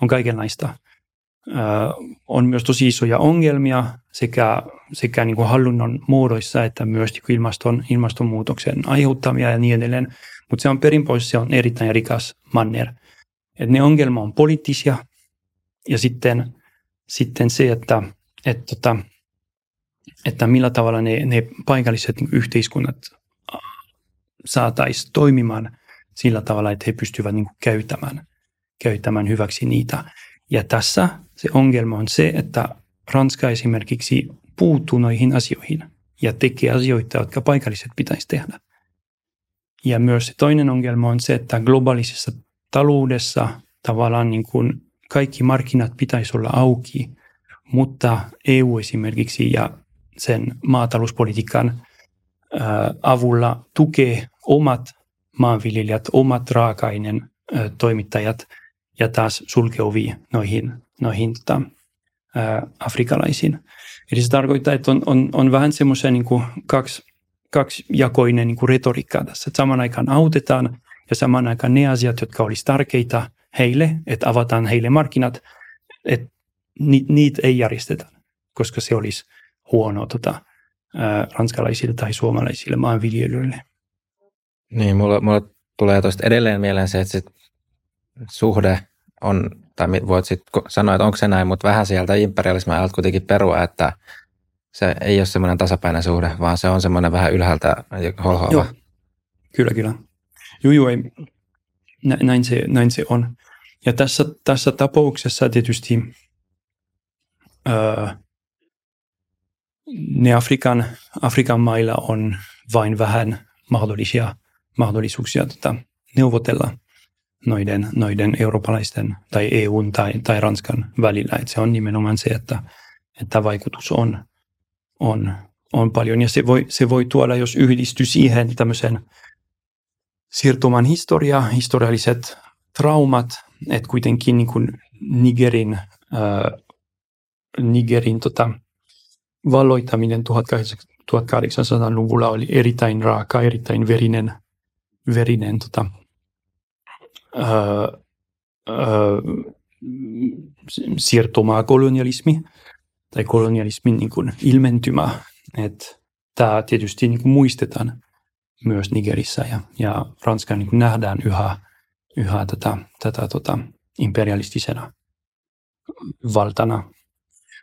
on kaikenlaista. Ö, on myös tosi isoja ongelmia sekä, sekä niin kuin hallinnon muodoissa että myös ilmaston, ilmastonmuutoksen aiheuttamia ja niin edelleen. Mutta se on perinpohjaisesti se on erittäin rikas manner. Et ne ongelmat on poliittisia ja sitten, sitten se, että, että, että millä tavalla ne, ne paikalliset yhteiskunnat saataisiin toimimaan sillä tavalla, että he pystyvät niin kuin käyttämään, käyttämään hyväksi niitä. Ja tässä se ongelma on se, että Ranska esimerkiksi puuttuu noihin asioihin ja tekee asioita, jotka paikalliset pitäisi tehdä. Ja myös se toinen ongelma on se, että globaalisessa taloudessa tavallaan niin kuin kaikki markkinat pitäisi olla auki, mutta E U esimerkiksi ja sen maatalouspolitiikan avulla tukee omat maanviljelijät, omat raaka-aineen toimittajat ja taas sulkee ovi noihin, noihin tota, ää, afrikalaisiin. Eli se tarkoittaa, että on, on, on vähän semmoisen niin kuin kaksi, kaksijakoinen niin kuin retoriikka tässä. Että saman aikaan autetaan ja saman aikaan ne asiat, jotka olisi tärkeitä heille, että avataan heille markkinat, että ni, niitä ei järjestetä, koska se olisi huono tota, ää, ranskalaisille tai suomalaisille maanviljelijöille. Niin, mulla, mulla tulee tuosta edelleen mieleen se, että sit suhde on, tai voit sitten sanoa, että onko se näin, mutta vähän sieltä imperialismin ajalta kuitenkin perua, että se ei ole semmoinen tasapäinen suhde, vaan se on semmoinen vähän ylhäältä holhoava. Joo, kyllä, kyllä. Joo, joo, näin se, näin se on. Ja tässä, tässä tapauksessa tietysti öö, ne Afrikan, Afrikan mailla on vain vähän mahdollisia mahdollisuuksia tota, neuvotella noiden, noiden eurooppalaisten tai E U:n tai, tai Ranskan välillä. Et se on nimenomaan se, että, että vaikutus on, on, on paljon. Ja se voi, se voi tuoda, jos yhdistyy siihen tämmöisen siirtoman historia, historialliset traumat, että kuitenkin niin kuin Nigerin, äh, Nigerin tota, valloittaminen tuhatkahdeksansadanluvulla oli erittäin raaka, erittäin verinen, verinen tota, Öö, öö, siirtomaa kolonialismi tai kolonialismin niin kuin ilmentymä. Tämä tietysti niin kuin muistetaan myös Nigerissä ja, ja Ranskan niin kuin nähdään yhä, yhä tätä, tätä tota imperialistisena valtana.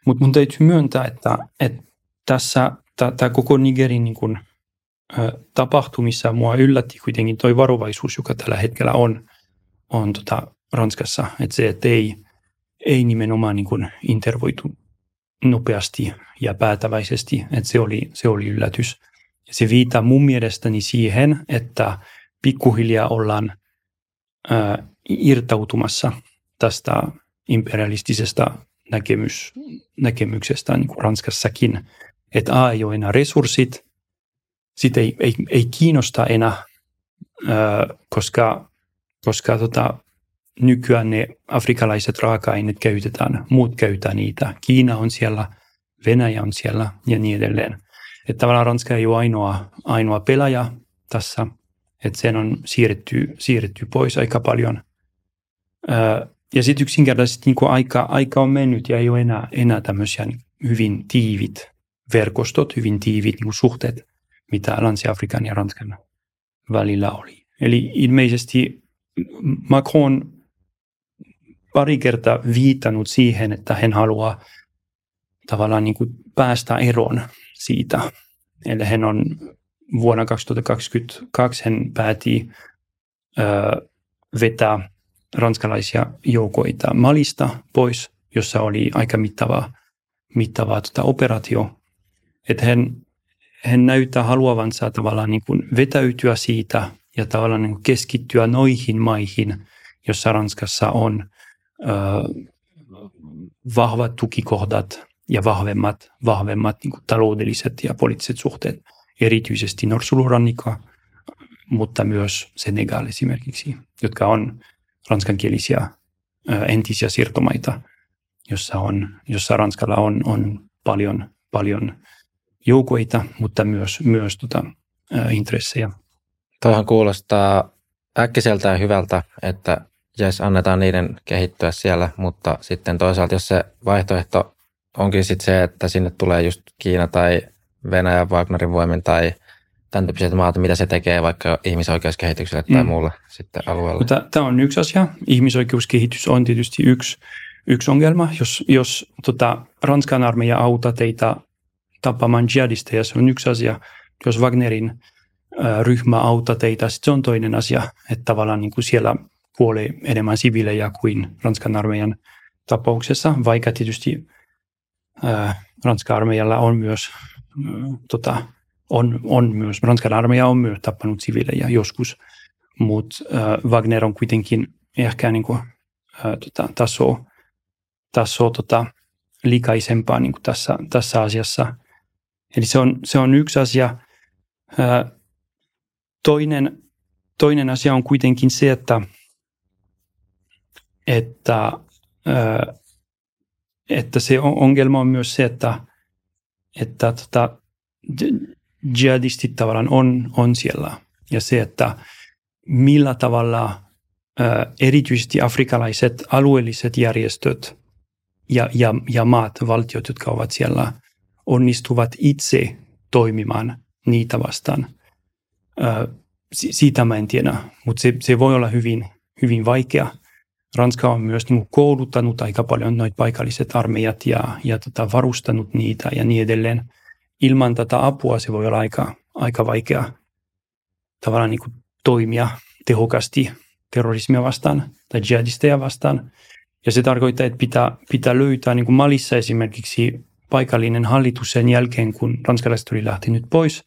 Mutta mun täytyy myöntää, että, että tässä tämä koko Nigerin niin kuin, ö, tapahtumissa mua yllätti kuitenkin toi varovaisuus, joka tällä hetkellä on on tota Ranskassa, että se, että ei, ei nimenomaan niin kuin intervoitu nopeasti ja päätäväisesti, että se oli, se oli yllätys. Ja se viittaa mun mielestäni siihen, että pikkuhiljaa ollaan ää, irtautumassa tästä imperialistisesta näkemys, näkemyksestä niin kuin Ranskassakin, että A ei ole enää resurssit, sit ei, ei, ei kiinnosta enää, ää, koska koska tota, nykyään ne afrikalaiset raaka-aineet käytetään, muut käytetään niitä. Kiina on siellä, Venäjä on siellä ja niin edelleen. Että tavallaan Ranska ei ole ainoa, ainoa pelaaja tässä, että sen on siirretty, siirretty pois aika paljon. Öö, ja sitten yksinkertaisesti niin aika, aika on mennyt ja ei ole enää, enää tämmöisiä hyvin tiivit verkostot, hyvin tiivit niin suhteet, mitä Länsi-Afrikan ja Ranskan välillä oli. Eli ilmeisesti Macron pari kertaa viitannut siihen, että hän haluaa tavallaan niin kuin päästä eroon siitä. Eli hän on vuonna kaksituhattakaksikymmentäkaksi hän päätti ö, vetää ranskalaisia joukoita Malista pois, jossa oli aika mittava, mittava tota operaatio. Että hän, hän näyttää haluavansa tavallaan niin kuin vetäytyä siitä ja tavallaan niin keskittyä noihin maihin, jossa Ranskassa on ö, vahvat tukikohdat ja vahvemmat, vahvemmat niin taloudelliset ja poliittiset suhteet, erityisesti Norssulurannikko, mutta myös Senegal esimerkiksi, jotka on ranskankielisiä ö, entisiä siirtomaita, jossa, on, jossa Ranskalla on, on paljon, paljon joukoita, mutta myös, myös tota, ö, intressejä. Toihan kuulostaa äkkiseltään hyvältä, että jes, annetaan niiden kehittyä siellä, mutta sitten toisaalta jos se vaihtoehto onkin sitten se, että sinne tulee just Kiina tai Venäjä Wagnerin voimin tai tämän tyyppiset maat, mitä se tekee vaikka ihmisoikeuskehitykselle tai mm. muulle sitten alueella. Tämä on yksi asia. Ihmisoikeuskehitys on tietysti yksi, yksi ongelma. Jos, jos tota, Ranskan armeija auttaa teitä tapaamaan jihadisteja, se on yksi asia. Jos Wagnerin äh, ryhmä auttaa teitä, se on toinen asia. Että tavallaan niin kuin siellä kuolee enemmän siviilejä kuin Ranskan armeijan tapauksessa, vaikka tietysti äh, Ranskan armeijalla on myös... Äh, tota, On, on myös, Ranskan armeija on myös tappanut siviilejä joskus, mutta äh, Wagner on kuitenkin ehkä niin kuin, äh, tota, taso, taso tota, likaisempaa niin kuin tässä, tässä asiassa. Eli se on, se on yksi asia. Äh, toinen, toinen asia on kuitenkin se, että, että, äh, että se ongelma on myös se, että, että tota, jihadistit tavallaan on, on siellä. Ja se, että millä tavalla ää, erityisesti afrikalaiset alueelliset järjestöt ja, ja, ja maat, valtiot, jotka ovat siellä, onnistuvat itse toimimaan niitä vastaan. Ää, siitä mä en tiedä, mutta se, se voi olla hyvin, hyvin vaikea. Ranska on myös niin kuin kouluttanut aika paljon noita paikalliset armeijat ja, ja tota, varustanut niitä ja niin edelleen. Ilman tätä apua se voi olla aika, aika vaikea tavallaan niin kuin toimia tehokasti terrorismia vastaan tai jihadisteja vastaan. Ja se tarkoittaa, että pitää, pitää löytää niin kuin Malissa esimerkiksi paikallinen hallitus sen jälkeen, kun ranskalaiset oli lähtenyt pois,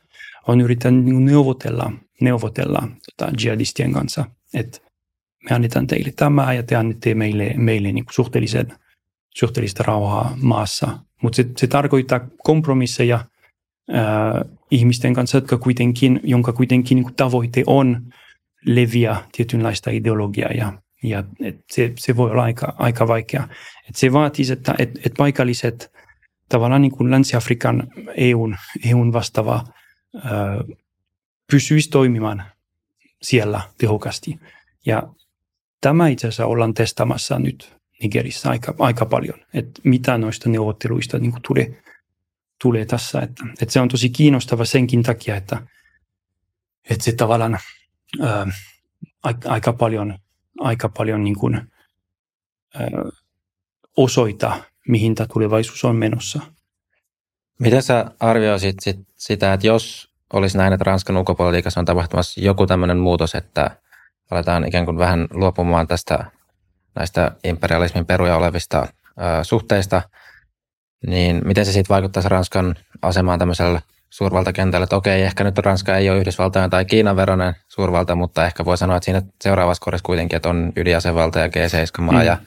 on yrittänyt niin kuin neuvotella, neuvotella tota jihadistien kanssa, että me annetaan teille tämä ja te annette meille, meille niin kuin suhteellisen, suhteellista rauhaa maassa. Mutta se, se tarkoittaa kompromisseja Äh, ihmisten kanssa, jotka kuitenkin, jonka kuitenkin niin kuin tavoite on leviä tietynlaista ideologiaa ja, ja se, se voi olla aika, aika vaikea. Et se vaatisi, että et, et paikalliset tavallaan niin kuin Länsi-Afrikan E U:n, E U:n vastaava äh, pysyisi toimimaan siellä tehokasti. Ja tämä itse asiassa ollaan testamassa nyt Nigerissä aika, aika paljon, että mitä noista neuvotteluista niin kuin tulee. tulee tässä, että, että se on tosi kiinnostava senkin takia, että, että se tavallaan ää, aika paljon, aika paljon niin kuin, ää, osoita, mihin tämä tulevaisuus on menossa. Mitä sä arvioisit sit, sitä, että jos olisi näin, että Ranskan ulkopolitiikassa on tapahtumassa joku tämmöinen muutos, että aletaan ikään kuin vähän luopumaan tästä näistä imperialismin peruja olevista ää, suhteista, niin miten se sitten vaikuttaisi Ranskan asemaan tämmöisellä suurvaltakentällä, että okei, ehkä nyt Ranska ei ole Yhdysvaltain tai Kiinan veroinen suurvalta, mutta ehkä voi sanoa, että siinä seuraavassa kohdassa kuitenkin, että on ydinasevalta ja G seitsemän maa mm. ja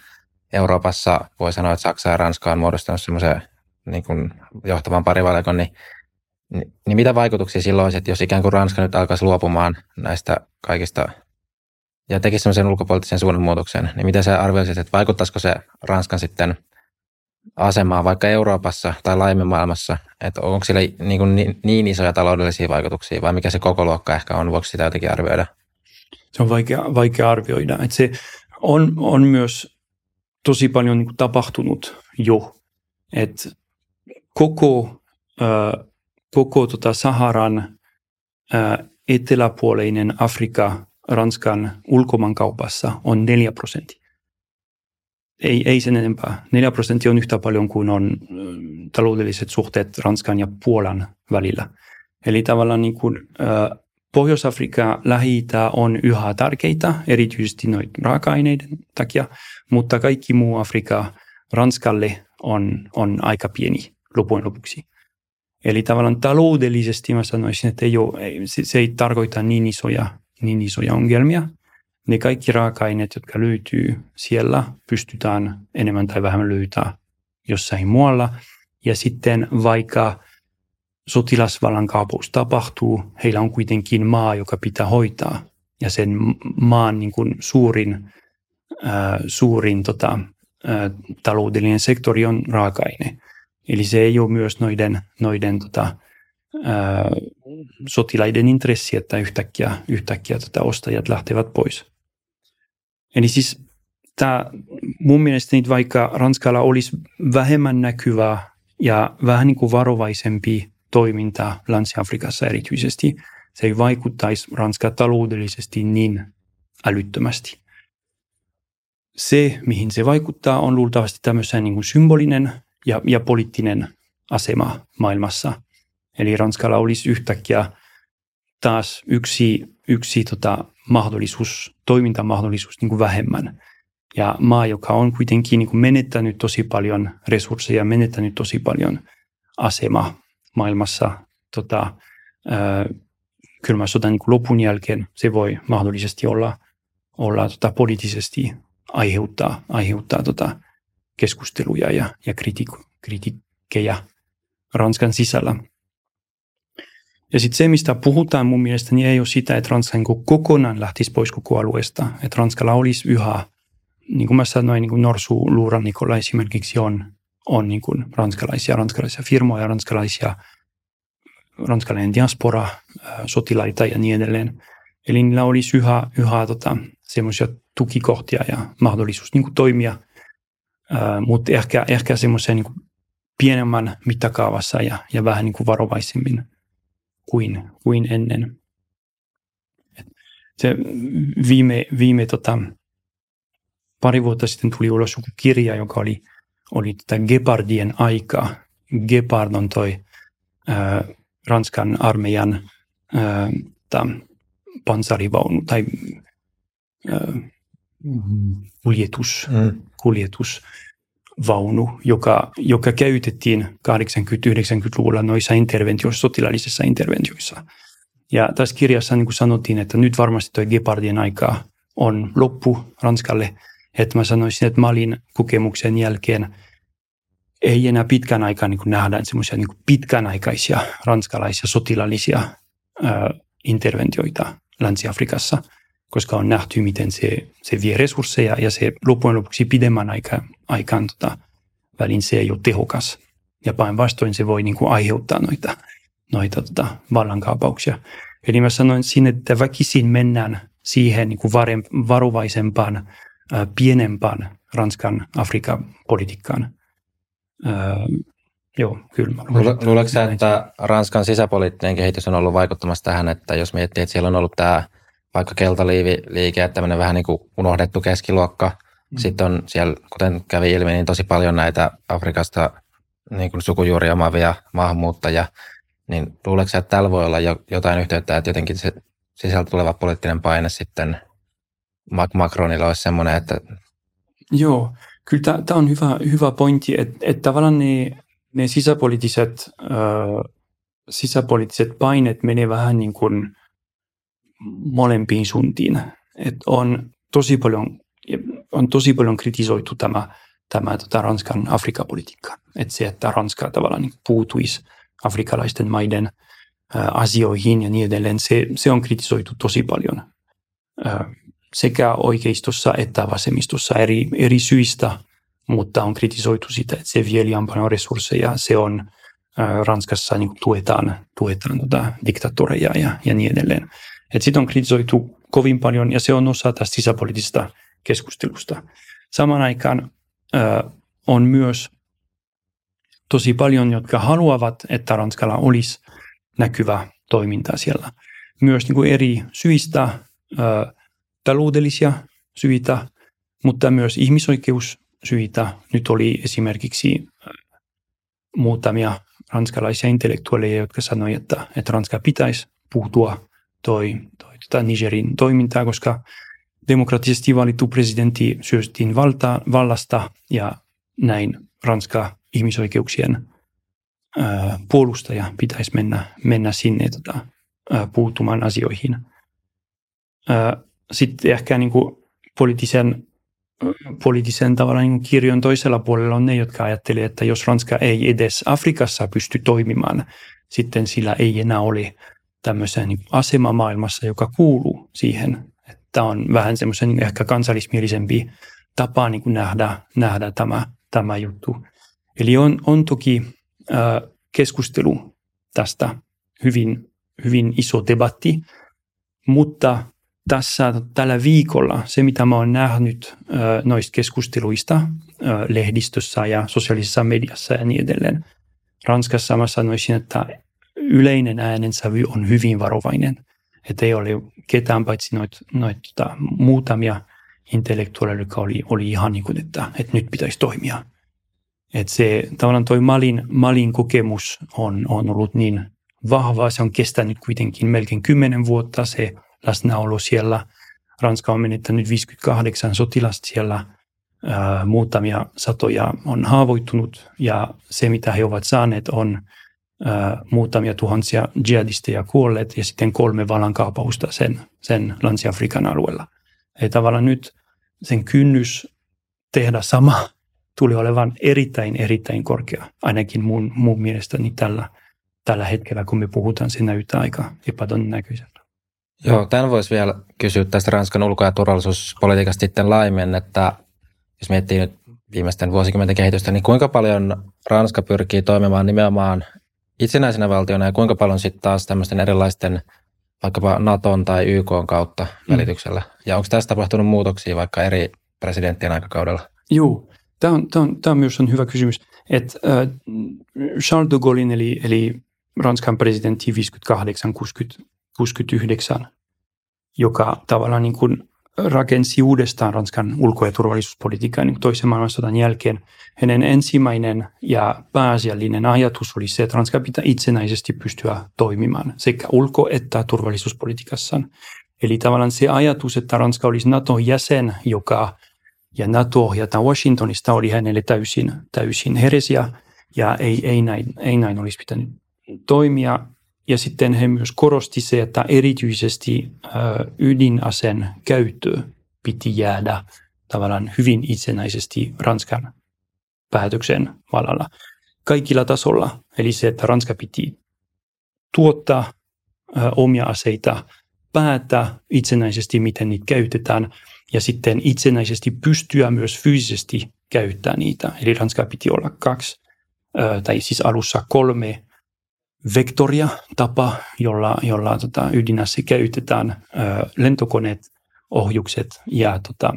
Euroopassa voi sanoa, että Saksa ja Ranska on muodostanut semmoisen niin kuin johtavan parivalikon, niin, niin, niin mitä vaikutuksia silloin olisi, että jos ikään kuin Ranska nyt alkaisi luopumaan näistä kaikista ja tekisi semmoisen ulkopoliittisen suunnanmuutoksen, niin miten sä arvioisit, että vaikuttaisiko se Ranskan sitten asemaa vaikka Euroopassa tai laajemmin maailmassa, että onko sillä niin, kuin niin, niin isoja taloudellisia vaikutuksia vai mikä se koko luokka ehkä on, voiko sitä jotenkin arvioida? Se on vaikea, vaikea arvioida. Että se on, on myös tosi paljon niin kuin tapahtunut jo. Että koko, äh, koko tota Saharan äh, eteläpuoleinen Afrika Ranskan ulkomaankaupassa on neljä prosenttia. Ei, ei sen enempää. Neljä prosenttia on yhtä paljon kuin on taloudelliset suhteet Ranskan ja Puolan välillä. Eli tavallaan niin kuin, äh, Pohjois-Afrikka, Lähi-Itä on yhä tärkeitä, erityisesti noiden raaka-aineiden takia, mutta kaikki muu Afrika Ranskalle on, on aika pieni lopun lopuksi. Eli tavallaan taloudellisesti mä sanoisin, että ei ole, se, se ei tarkoita niin isoja, niin isoja ongelmia. Ne kaikki raaka-aineet, jotka löytyy siellä, pystytään enemmän tai vähemmän löytää jossain muualla. Ja sitten vaikka sotilasvallan kaupaus tapahtuu, heillä on kuitenkin maa, joka pitää hoitaa. Ja sen maan niin kuin suurin, äh, suurin tota, äh, taloudellinen sektori on raaka-aine. Eli se ei ole myös noiden, noiden tota, äh, sotilaiden intressi, että yhtäkkiä, yhtäkkiä tota ostajat lähtevät pois. Eli siis Tämä mun mielestä nyt vaikka Ranskalla olisi vähemmän näkyvää ja vähän niin kuin varovaisempi toiminta Länsi-Afrikassa erityisesti, se ei vaikuttaisi Ranska taloudellisesti niin älyttömästi. Se, mihin se vaikuttaa, on luultavasti tämmöisen niin kuin symbolinen ja, ja poliittinen asema maailmassa. Eli Ranskalla olisi yhtäkkiä taas yksi, yksi tota, mahdollisuus, toimintamahdollisuus niin kuin vähemmän. Ja maa, joka on kuitenkin niin kuin menettänyt tosi paljon resursseja, menettänyt tosi paljon asemaa maailmassa tota, äh, kylmän sodan niin kuin lopun jälkeen, se voi mahdollisesti olla, olla tota, poliittisesti aiheuttaa, aiheuttaa tota, keskusteluja ja, ja kritik- kritiikkejä Ranskan sisällä. Ja sitten se, mistä puhutaan mun mielestäni, niin ei ole sitä, että Ranska niin kokonaan lähtisi pois koko alueesta. Että Ranskalla olisi yhä, niin kuin mä sanoin, niin Norssuluurannikolla esimerkiksi on, on niin kuin ranskalaisia, ranskalaisia firmoja, ranskalaisia, ranskalainen diaspora, sotilaita ja niin edelleen. Eli niillä olisi yhä, yhä tota, semmoisia tukikohtia ja mahdollisuus niin kuin toimia, ää, mutta ehkä, ehkä semmoisen niin kuin pienemmän mittakaavassa ja, ja vähän niin kuin varovaisemmin kuin, kuin ennen. Se viime, viime tota, pari vuotta sitten tuli ulos joku kirja, joka oli, oli tätä Gepardien aika. Gepard on toi ää, Ranskan armeijan ää, ta, panssarivaunu tai kuljetus, kuljetusvaunu, joka, joka käytettiin kahdeksankymmentä-yhdeksänkymmentäluvulla noissa interventioissa, sotilaallisissa interventioissa. Ja tässä kirjassa niin kuin sanottiin, että nyt varmasti tuo Gepardien aika on loppu Ranskalle. Että mä sanoisin, että Malin kokemuksen jälkeen ei enää pitkän aikaa niin kuin nähdään semmoisia niin kuin pitkänaikaisia ranskalaisia sotilaallisia ää, interventioita Länsi-Afrikassa, koska on nähty, miten se, se vie resursseja ja se loppujen lopuksi pidemmän aika, aikaan tota, välin se ei ole tehokas. Ja päinvastoin se voi niin kuin aiheuttaa noita, noita tota, vallankaapauksia. Eli mä sanoin sinne, että väkisin mennään siihen niin kuin vare, varovaisempaan, äh, pienempään Ranskan Afrikan politiikkaan. Äh, joo, kyllä. Luuletko sä, että Ranskan sisäpoliittinen kehitys on ollut vaikuttamassa tähän, että jos miettii, että siellä on ollut tämä vaikka keltaliike, tämmöinen vähän niin kuin unohdettu keskiluokka. Mm. Sitten on siellä, kuten kävi ilmi, niin tosi paljon näitä Afrikasta niin kuin sukujuuria omaavia maahanmuuttajia. Niin luuleeko, että täällä voi olla jotain yhteyttä, että jotenkin se sisältä tuleva poliittinen paine sitten Macronilla olisi semmoinen, että... Joo, kyllä tämä on hyvä, hyvä pointti, että, että tavallaan ne, ne sisäpoliittiset, äh, sisäpoliittiset painet menee vähän niin kuin molempiin suuntiin. Et on tosi paljon on tosi paljon kritisoitu tämä tämä tota Ranskan Afrikka-politiikka. Et se, että Ranska tavallaan niin puutuisi afrikkalaisten maiden ä, asioihin ja niin edelleen, se se on kritisoitu tosi paljon ä, sekä oikeistossa että vasemmistossa eri eri syistä, mutta on kritisoitu sitä, että se vie liian paljon resursseja, se on ä, Ranskassa niin tuetaan tuetaan tota diktatoreja ja ja niin edelleen. Että sitä on kritisoitu kovin paljon, ja se on osa tästä sisäpoliittisesta keskustelusta. Samaan aikaan äh, on myös tosi paljon, jotka haluavat, että Ranskalla olisi näkyvää toimintaa siellä. Myös niin kuin eri syistä, äh, taloudellisia syitä, mutta myös ihmisoikeussyitä. Nyt oli esimerkiksi äh, muutamia ranskalaisia intellektuaaleja, jotka sanoivat, että, että Ranska pitäisi puuttua toi, toi tota Nigerin toimintaa, koska demokraattisesti valittu presidentti syöstiin valta, vallasta ja näin Ranska ihmisoikeuksien ää, puolustaja pitäisi mennä, mennä sinne tota, ää, puuttumaan asioihin. Sitten ehkä niinku, poliittisen, poliittisen tavallaan niinku, kirjon toisella puolella on ne, jotka ajattelee, että jos Ranska ei edes Afrikassa pysty toimimaan, sitten sillä ei enää ole tämmöisen niin asema maailmassa, joka kuuluu siihen. Tämä on vähän semmoisen niin ehkä kansallismielisempi tapa niin nähdä, nähdä tämä, tämä juttu. Eli on, on toki äh, keskustelu tästä, hyvin, hyvin iso debatti, mutta tässä tällä viikolla se, mitä mä oon nähnyt noista keskusteluista lehdistössä ja sosiaalisessa mediassa ja niin edelleen. Ranskassa mä sanoisin, että yleinen äänensävy on hyvin varovainen. Että ei ole ketään paitsi noita noit, tota, muutamia intellektuaaleja, jotka oli, oli ihan niin kuin, että, että nyt pitäisi toimia. Että se tavallaan toi Malin, Malin kokemus on, on ollut niin vahva. Se on kestänyt kuitenkin melkein kymmenen vuotta se läsnäolo siellä. Ranska on menettänyt viisikymmentäkahdeksan sotilasta siellä. Ää, muutamia satoja on haavoittunut ja se, mitä he ovat saaneet, on ää, muutamia tuhansia jihadisteja kuolleet ja sitten kolme vallankaapausta sen, sen Länsi-Afrikan alueella. Eli tavallaan nyt sen kynnys tehdä sama tuli olevan erittäin, erittäin korkea, ainakin mun, mun mielestäni tällä, tällä hetkellä, kun me puhutaan, se näyttää aika epätodennäköiseltä. Joo, tämän voisi vielä kysyä tästä Ranskan ulko- ja turvallisuuspolitiikasta sitten laimen, että jos miettii nyt viimeisten vuosikymmenten kehitystä, niin kuinka paljon Ranska pyrkii toimimaan nimenomaan itsenäisenä valtiona ja kuinka paljon sitten taas tämmöisten erilaisten vaikkapa NATOn tai Y K:n kautta välityksellä? Mm. Ja onko tässä tapahtunut muutoksia vaikka eri presidenttien aikakaudella? Joo, tämä on, tämä on, tämä on myös on hyvä kysymys. Et, äh, Charles de Gaullein eli, eli Ranskan presidentti viisikymmentäkahdeksan kuusikymmentäyhdeksän, joka tavallaan niin kuin rakensi uudestaan Ranskan ulko- ja turvallisuuspolitiikkaa niin toisen maailmansodan jälkeen. Hänen ensimmäinen ja pääasiallinen ajatus oli se, että Ranska pitää itsenäisesti pystyä toimimaan sekä ulko- että turvallisuuspolitiikassaan. Eli tavallaan se ajatus, että Ranska olisi NATO-jäsen, joka ja NATO ohjata Washingtonista, oli hänelle täysin, täysin heresiä ja ei, ei, näin, ei näin olisi pitänyt toimia. Ja sitten he myös korosti se, että erityisesti ydinaseen käyttö piti jäädä tavallaan hyvin itsenäisesti Ranskan päätöksen vallalla kaikilla tasolla. Eli se, että Ranska piti tuottaa omia aseita, päättää itsenäisesti, miten niitä käytetään ja sitten itsenäisesti pystyä myös fyysisesti käyttämään niitä. Eli Ranska piti olla kaksi, tai siis alussa kolme vektoria, tapa, jolla, jolla tota, ydinase käytetään, ö, lentokoneet, ohjukset ja tota,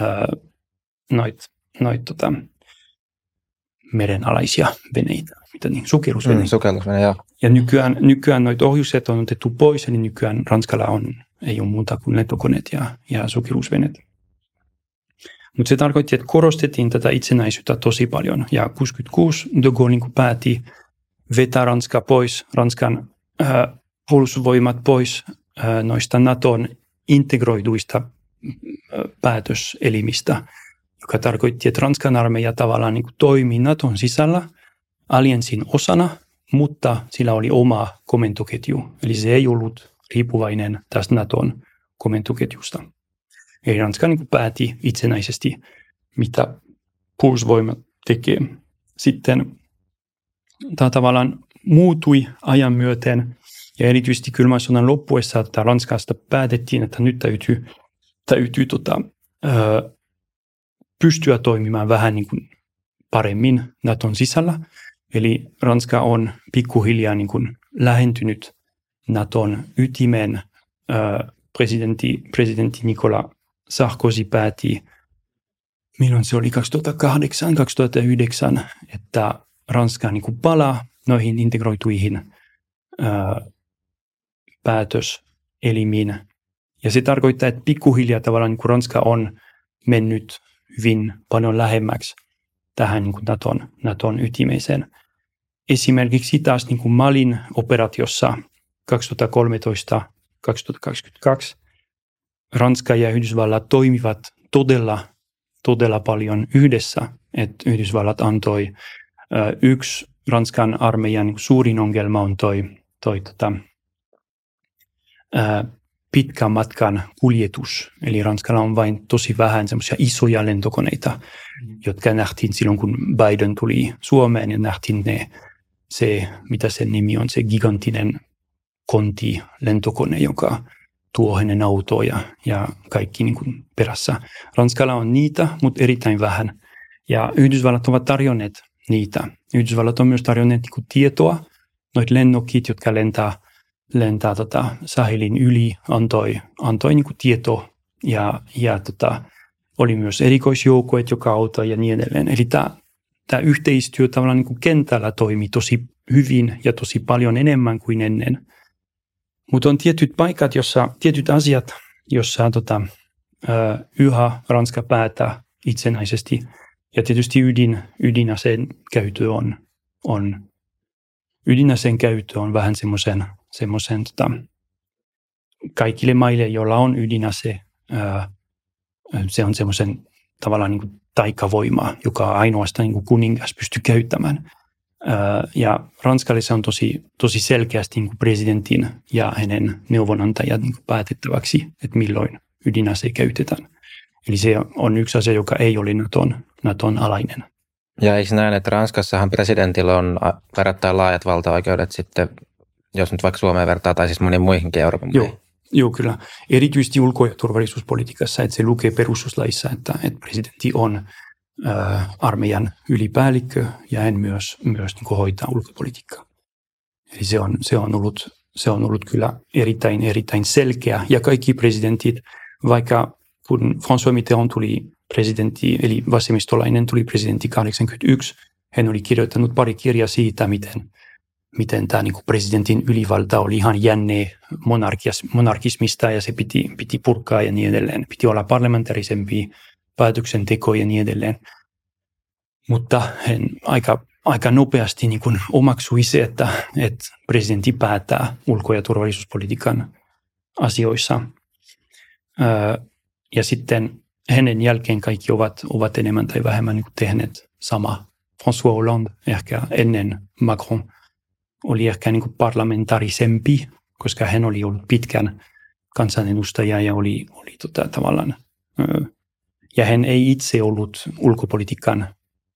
ö, noit, noit, tota, merenalaisia veneitä, mitä niin, sukellusveneitä. Mm, sukellusvene, joo. Ja nykyään, nykyään noit ohjukset on otettu pois, eli nykyään Ranskalla on, ei ole muuta kuin lentokoneet ja, ja sukellusveneet. Mutta se tarkoitti, että korostettiin tätä itsenäisyyttä tosi paljon. Ja kuusikymmentäkuusi de Gaulle niin päätti vetää Ranska pois, Ranskan äh, puolustusvoimat pois äh, noista NATOn integroiduista äh, päätöselimistä, joka tarkoitti, että Ranskan armeija tavallaan niin kuin toimii NATOn sisällä allianssin osana, mutta sillä oli oma komentoketju. Eli se ei ollut riippuvainen tästä NATOn komentoketjusta. Eli Ranska niin kuin päätti itsenäisesti, mitä puolustusvoimat tekee. Sitten tämä tavallaan muutui ajan myöten ja erityisesti kylmän sodan loppuessa, että Ranskasta päätettiin, että nyt täytyy, täytyy tota, ö, pystyä toimimaan vähän niin kuin paremmin NATOn sisällä. Eli Ranska on pikkuhiljaa niin kuin lähentynyt NATOn ytimeen. Ö, presidentti, presidentti Nicolas Sarkozy päätti, milloin se oli kaksituhattakahdeksan kaksituhattayhdeksän, että Ranska niin kuin palaa noihin integroituihin ää, päätöselimiin. Ja se tarkoittaa, että pikkuhiljaa tavallaan niin kuin Ranska on mennyt hyvin paljon lähemmäksi tähän niin kuin NATOn, NATOn ytimeeseen. Esimerkiksi taas niin kuin Malin operaatiossa kaksituhattakolmetoista kaksituhattakaksikymmentäkaksi Ranska ja Yhdysvallat toimivat todella, todella paljon yhdessä, että Yhdysvallat antoi yksi Ranskan armeijan suurin ongelma on toi, toi tota, ää, pitkä matkan kuljetus. Eli Ranskalla on vain tosi vähän semmoisia isoja lentokoneita, mm. jotka nähtiin silloin, kun Biden tuli Suomeen ja nähtiin ne, se, mitä sen nimi on, se gigantinen kontilentokone, joka tuo hänen autoa ja, ja kaikki niin kuin perässä. Ranskalla on niitä, mutta erittäin vähän. Ja Yhdysvallat ovat tarjonneet niitä. Yhdysvallat on myös tarjonneet niin kuin tietoa, noita lennokit, jotka lentää lentää tota Sahelin yli, antoi, antoi niin kuin tietoa ja, ja tota, oli myös erikoisjoukkoet, joka autoi ja niin edelleen. Eli tämä, tämä yhteistyö tavallaan niin kuin kentällä toimi tosi hyvin ja tosi paljon enemmän kuin ennen. Mutta on tietyt paikat, jossa, tietyt asiat, jossa tota, yhä Ranska päättää itsenäisesti. Ja tietysti ydin, ydinaseen käyttö on, on, ydinaseen käyttö on vähän semmoisen, semmoisen tota, kaikille maille, joilla on ydinase, ää, se on semmoisen tavallaan niin kuin taikavoima, joka ainoastaan niin kuin kuningas pystyy käyttämään. Ää, ja Ranskalle se on tosi, tosi selkeästi niin kuin presidentin ja hänen neuvonantajan niin kuin päätettäväksi, että milloin ydinase käytetään. Eli se on yksi asia, joka ei ole Naton, Naton alainen. Ja eikö näin, että Ranskassahan presidentillä on verrattain laajat valtaoikeudet sitten, jos nyt vaikka Suomeen vertaa, tai siis moniin muihinkin Euroopan maihin? Joo, joo, kyllä. Erityisesti ulko- ja turvallisuuspolitiikassa, että se lukee perustuslaissa, että, että presidentti on ä, armeijan ylipäällikkö ja hän myös, myös niin kuin hoitaa ulkopolitiikkaa. Eli se on, se, on ollut, se on ollut kyllä erittäin, erittäin selkeä. Ja kaikki presidentit, vaikka kun François Mitterrand tuli presidentti, eli vasemmistolainen tuli presidentti kahdeksankymmentäyksi, hän oli kirjoittanut pari kirjaa siitä, miten, miten tämä niin kuin presidentin ylivalta oli ihan jänne monarkismista ja se piti, piti purkaa ja niin edelleen. Piti olla parlamentaarisempi päätöksenteko ja niin edelleen. Mutta hän aika, aika nopeasti niin kuin omaksui se, että, että presidentti päättää ulko- ja turvallisuuspolitiikan asioissa. Öö, Ja sitten hänen jälkeen kaikki ovat, ovat enemmän tai vähemmän niin kuin tehneet sama. François Hollande ehkä ennen Macron oli ehkä niin kuin parlamentaarisempi, koska hän oli ollut pitkän kansanedustaja ja oli, oli tota, tavallaan, ja hän ei itse ollut ulkopolitiikan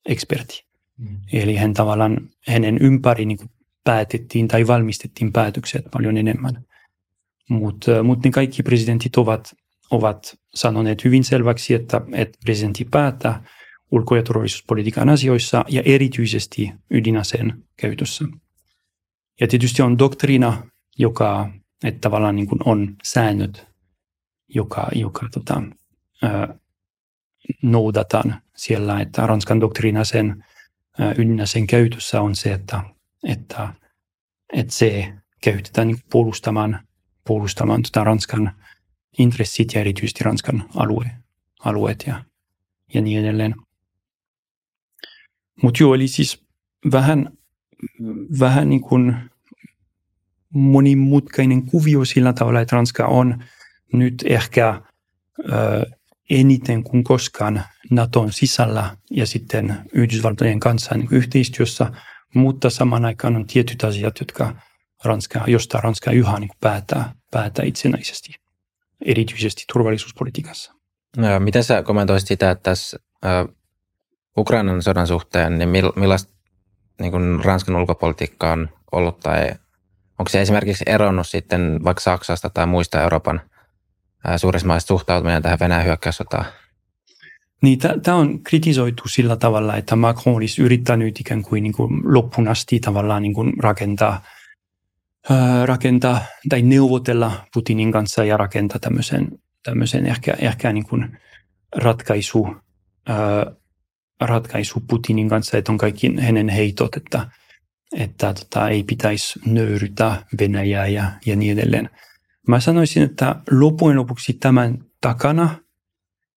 eksperti. Mm. Eli hän tavallaan, hänen ympäri niin kuin päätettiin tai valmistettiin päätökset paljon enemmän. Mutta mut ne kaikki presidentit ovat ovat sanoneet hyvin selväksi, että, että presidentti päättää ulko- ja turvallisuuspolitiikan asioissa ja erityisesti ydinaseen käytössä. Ja tietysti on doktriina, joka että tavallaan niin kuin on säännöt, joka, joka tota, ää, noudataan siellä, että Ranskan doktriina sen ää, ydinaseen käytössä on se, että, että, että se käytetään niin kuin puolustamaan, puolustamaan tota Ranskan intressit ja erityisesti Ranskan alue, alueet ja, ja niin edelleen. Mutta joo, eli siis vähän, vähän niin kuin monimutkainen kuvio sillä tavalla, että Ranska on nyt ehkä ö, eniten kuin koskaan Naton sisällä ja sitten Yhdysvaltojen kanssa niin yhteistyössä, mutta samaan aikaan on tietyt asiat, jotka Ranska, josta Ranska yhä niin päättää, päättää itsenäisesti. Erityisesti turvallisuuspolitiikassa. No, miten sä kommentoisit sitä, että tässä äh, Ukrainan sodan suhteen, niin mil, millaista niin kuin Ranskan ulkopolitiikka on ollut, tai onko se esimerkiksi eronnut sitten vaikka Saksasta tai muista Euroopan äh, suurissa maissa suhtautuminen tähän Venäjän hyökkäyssotaan? Niin, tämä on kritisoitu sillä tavalla, että Macron olisi yrittänyt ikään kuin, niin kuin loppuun asti tavallaan niin kuin rakentaa rakentaa tai neuvotella Putinin kanssa ja rakentaa tämmöisen, tämmöisen ehkä, ehkä niin kuin ratkaisu, ää, ratkaisu Putinin kanssa, että on kaikki hänen heitot, että, että tota, ei pitäisi nöyrytä Venäjää ja, ja niin edelleen. Mä sanoisin, että loppujen lopuksi tämän takana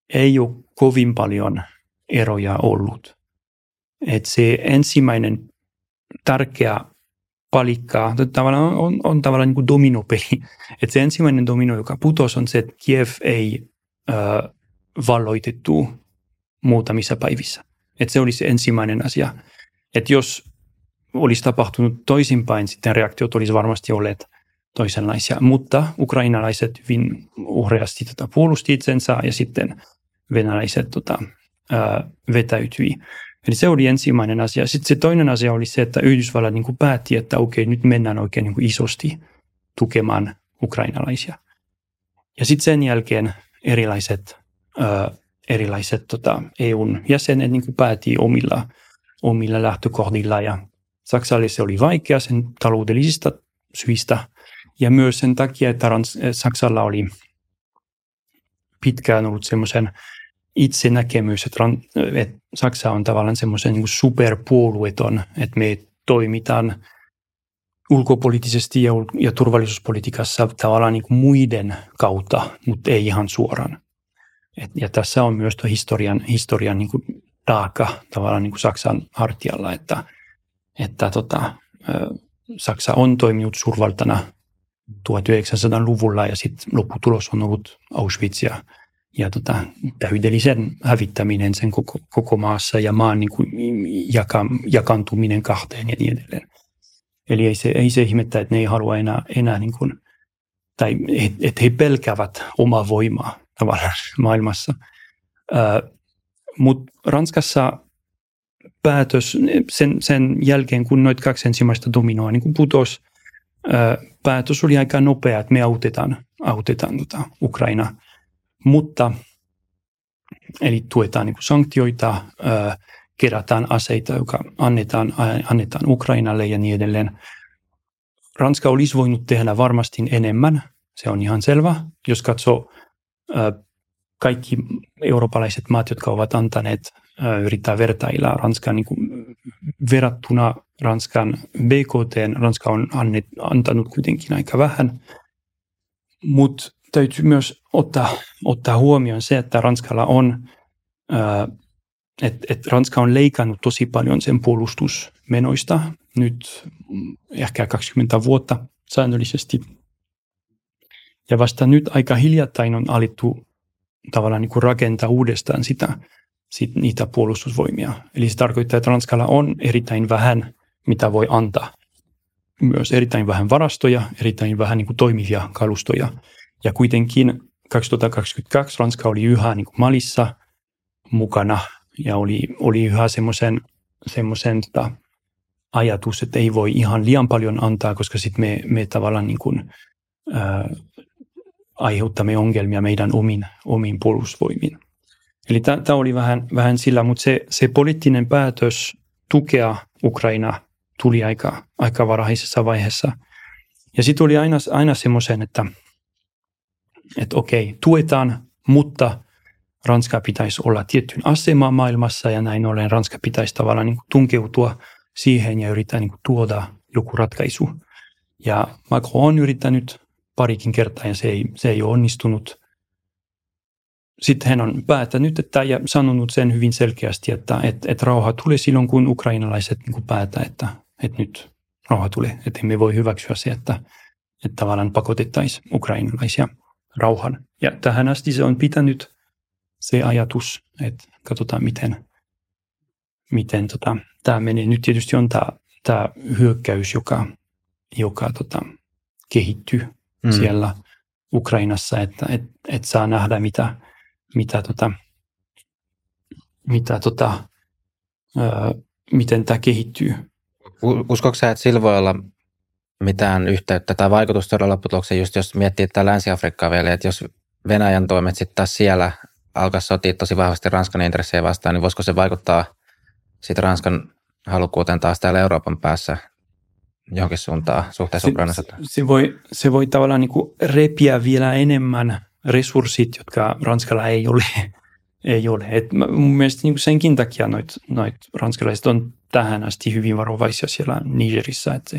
ei ole kovin paljon eroja ollut. Että se ensimmäinen tärkeä palikkaa. Tavallaan on, on tavallaan niin kuin dominopeli. Että se ensimmäinen domino, joka putosi, on se, että Kiev ei ö, valloitettu muutamissa päivissä. Että se oli se ensimmäinen asia. Että jos olisi tapahtunut toisinpäin, sitten reaktiot olisi varmasti olleet toisenlaisia. Mutta ukrainalaiset hyvin uhreasti tota, puolusti itsensä ja sitten venäläiset tota, ö, vetäytyi. Eli se oli ensimmäinen asia. Sitten se toinen asia oli se, että Yhdysvallat niin kuin päätti, että okei, nyt mennään oikein niin kuin isosti tukemaan ukrainalaisia. Ja sitten sen jälkeen erilaiset, äh, erilaiset tota, E U:n jäsenet niin kuin päätti omilla, omilla lähtökohdilla. Ja Saksalle se oli vaikea sen taloudellisista syistä. Ja myös sen takia, että Saksalla oli pitkään ollut semmoisen itse näkemys, että, että Saksa on tavallaan semmoisen niin superpuolueton, että me toimitaan ulkopoliittisesti ja, ja turvallisuuspolitiikassa tavallaan niin muiden kautta, mutta ei ihan suoraan. Et, ja tässä on myös tuo historian, historian niin taaka tavallaan niin Saksan hartialla, että, että tota, Saksa on toiminut suurvaltana tuhatyhdeksänsataaluvulla ja sitten lopputulos on ollut Auschwitz ja, ja tota, täydellisen hävittäminen sen koko, koko maassa ja maan niin kuin jaka, jakantuminen kahteen ja niin edelleen. Eli ei se, ei se ihmettä, että ne ei halua enää, enää niin kuin, tai että et he pelkäävät omaa voimaa tavallaan maailmassa. Mutta Ranskassa päätös sen, sen jälkeen, kun noit kaksi ensimmäistä dominoa niin putosi, päätös oli aika nopea, että me autetaan, autetaan tota Ukrainaa, mutta eli tuetaan niin kuin sanktioita, ö, kerätään aseita, joka annetaan, annetaan Ukrainalle ja niin edelleen. Ranska olisi voinut tehdä varmasti enemmän, se on ihan selvä. Jos katsoo ö, kaikki eurooppalaiset maat, jotka ovat antaneet, ö, yrittää vertailla Ranskan niin kuin, verrattuna Ranskan B K T, Ranska on annet, antanut kuitenkin aika vähän, mutta täytyy myös ottaa, ottaa huomioon se, että Ranskalla on, että et Ranska on leikannut tosi paljon sen puolustusmenoista nyt ehkä kaksikymmentä vuotta säännöllisesti. Ja vasta nyt aika hiljattain on alettu tavallaan niin kuin rakentaa uudestaan sitä, sit niitä puolustusvoimia. Eli se tarkoittaa, että Ranskalla on erittäin vähän, mitä voi antaa. Myös erittäin vähän varastoja, erittäin vähän niin kuin toimivia kalustoja. Ja kuitenkin kaksituhattakaksikymmentäkaksi Ranska oli yhä niin kuin Malissa mukana ja oli, oli yhä semmoisen ajatus, että ei voi ihan liian paljon antaa, koska sitten me, me tavallaan niin kuin, ää, aiheuttamme ongelmia meidän omin, omiin puolustusvoimiin. Eli tämä oli vähän, vähän sillä, mutta se, se poliittinen päätös tukea Ukrainaa tuli aika, aika varhaisessa vaiheessa. Ja sitten oli aina, aina semmoisen, että, että okei, tuetaan, mutta Ranska pitäisi olla tietyn asema maailmassa ja näin ollen Ranska pitäisi tavallaan niin kuin tunkeutua siihen ja yrittää niin kuin tuoda joku ratkaisu. Ja Macron on yrittänyt parikin kertaa ja se ei, se ei ole onnistunut. Sitten hän on päättänyt että, ja sanonut sen hyvin selkeästi, että, että, että rauha tulee silloin, kun ukrainalaiset niin kuin päätää, että, että nyt rauha tulee. Että emme voi hyväksyä se, että, että tavallaan pakotettaisiin ukrainalaisia rauhan. Ja tähän asti se on pitänyt se ajatus, että katsotaan, miten, miten tota, tämä menee. Nyt tietysti on tämä, tämä hyökkäys, joka, joka tota, kehittyy mm. siellä Ukrainassa, että et, et saa nähdä, mitä... Mitä, tota, mitä, tota, ää, miten tämä kehittyy. Uskoatko sä, että sillä voi olla mitään yhteyttä tai vaikutusta lopputulokseen, just jos miettii tätä Länsi-Afrikkaa vielä, että jos Venäjän toimet sitten taas siellä alkaa sotia tosi vahvasti Ranskan intressejä vastaan, niin voisiko se vaikuttaa sitten Ranskan halukkuuteen taas täällä Euroopan päässä johonkin suuntaan suhteessa Ukrainassa? Se, se, voi, se voi tavallaan niin kuin repiä vielä enemmän resurssit, jotka Ranskalla ei ole. ei ole. Et mun mielestä niin senkin takia noit, noit ranskalaiset on tähän asti hyvin varovaisia siellä Nigerissä, että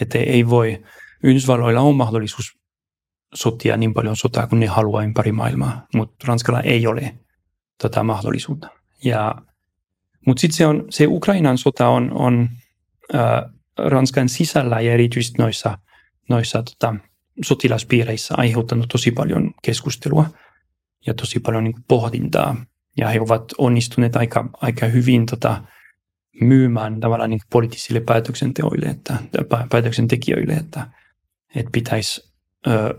et ei voi, Yhdysvalloilla on mahdollisuus sotia niin paljon sotaa kuin ne haluaa ympäri maailmaa, mutta Ranskalla ei ole tätä mahdollisuutta. Mutta sitten se, se Ukrainan sota on, on äh, Ranskan sisällä ja erityisesti noissa, noissa tota, sotilaspiireissä aiheuttanut tosi paljon keskustelua ja tosi paljon niin kuin pohdintaa. Ja he ovat onnistuneet aika, aika hyvin tota, myymään tavallaan niin kuin poliittisille päätöksenteoille, että, päätöksentekijöille, että, että pitäisi ö,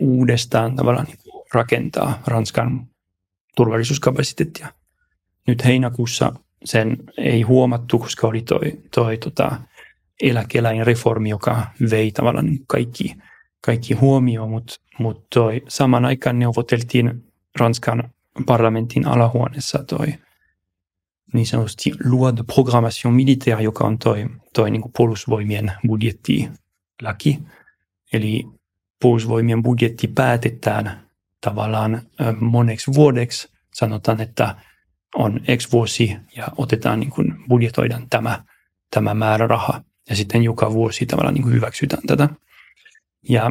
uudestaan tavallaan niin kuin rakentaa Ranskan turvallisuuskapasiteettia. Nyt heinäkuussa sen ei huomattu, koska oli toi, toi tota, eläkeläinreformi, joka vei tavallaan niin kuin kaikki kaikki huomioon, mutta mut saman aikaan neuvoteltiin Ranskan parlamentin alahuoneessa toi niin sanotusti loi de programmation militaire, joka on toi, toi niin kuin puolustusvoimien budjettilaki. Eli puolustusvoimien budjetti päätetään tavallaan moneksi vuodeksi. Sanotaan, että on X vuosi ja otetaan niin kuin budjetoidaan tämä, tämä määräraha. Ja sitten joka vuosi tavallaan niin kuin hyväksytään tätä. Ja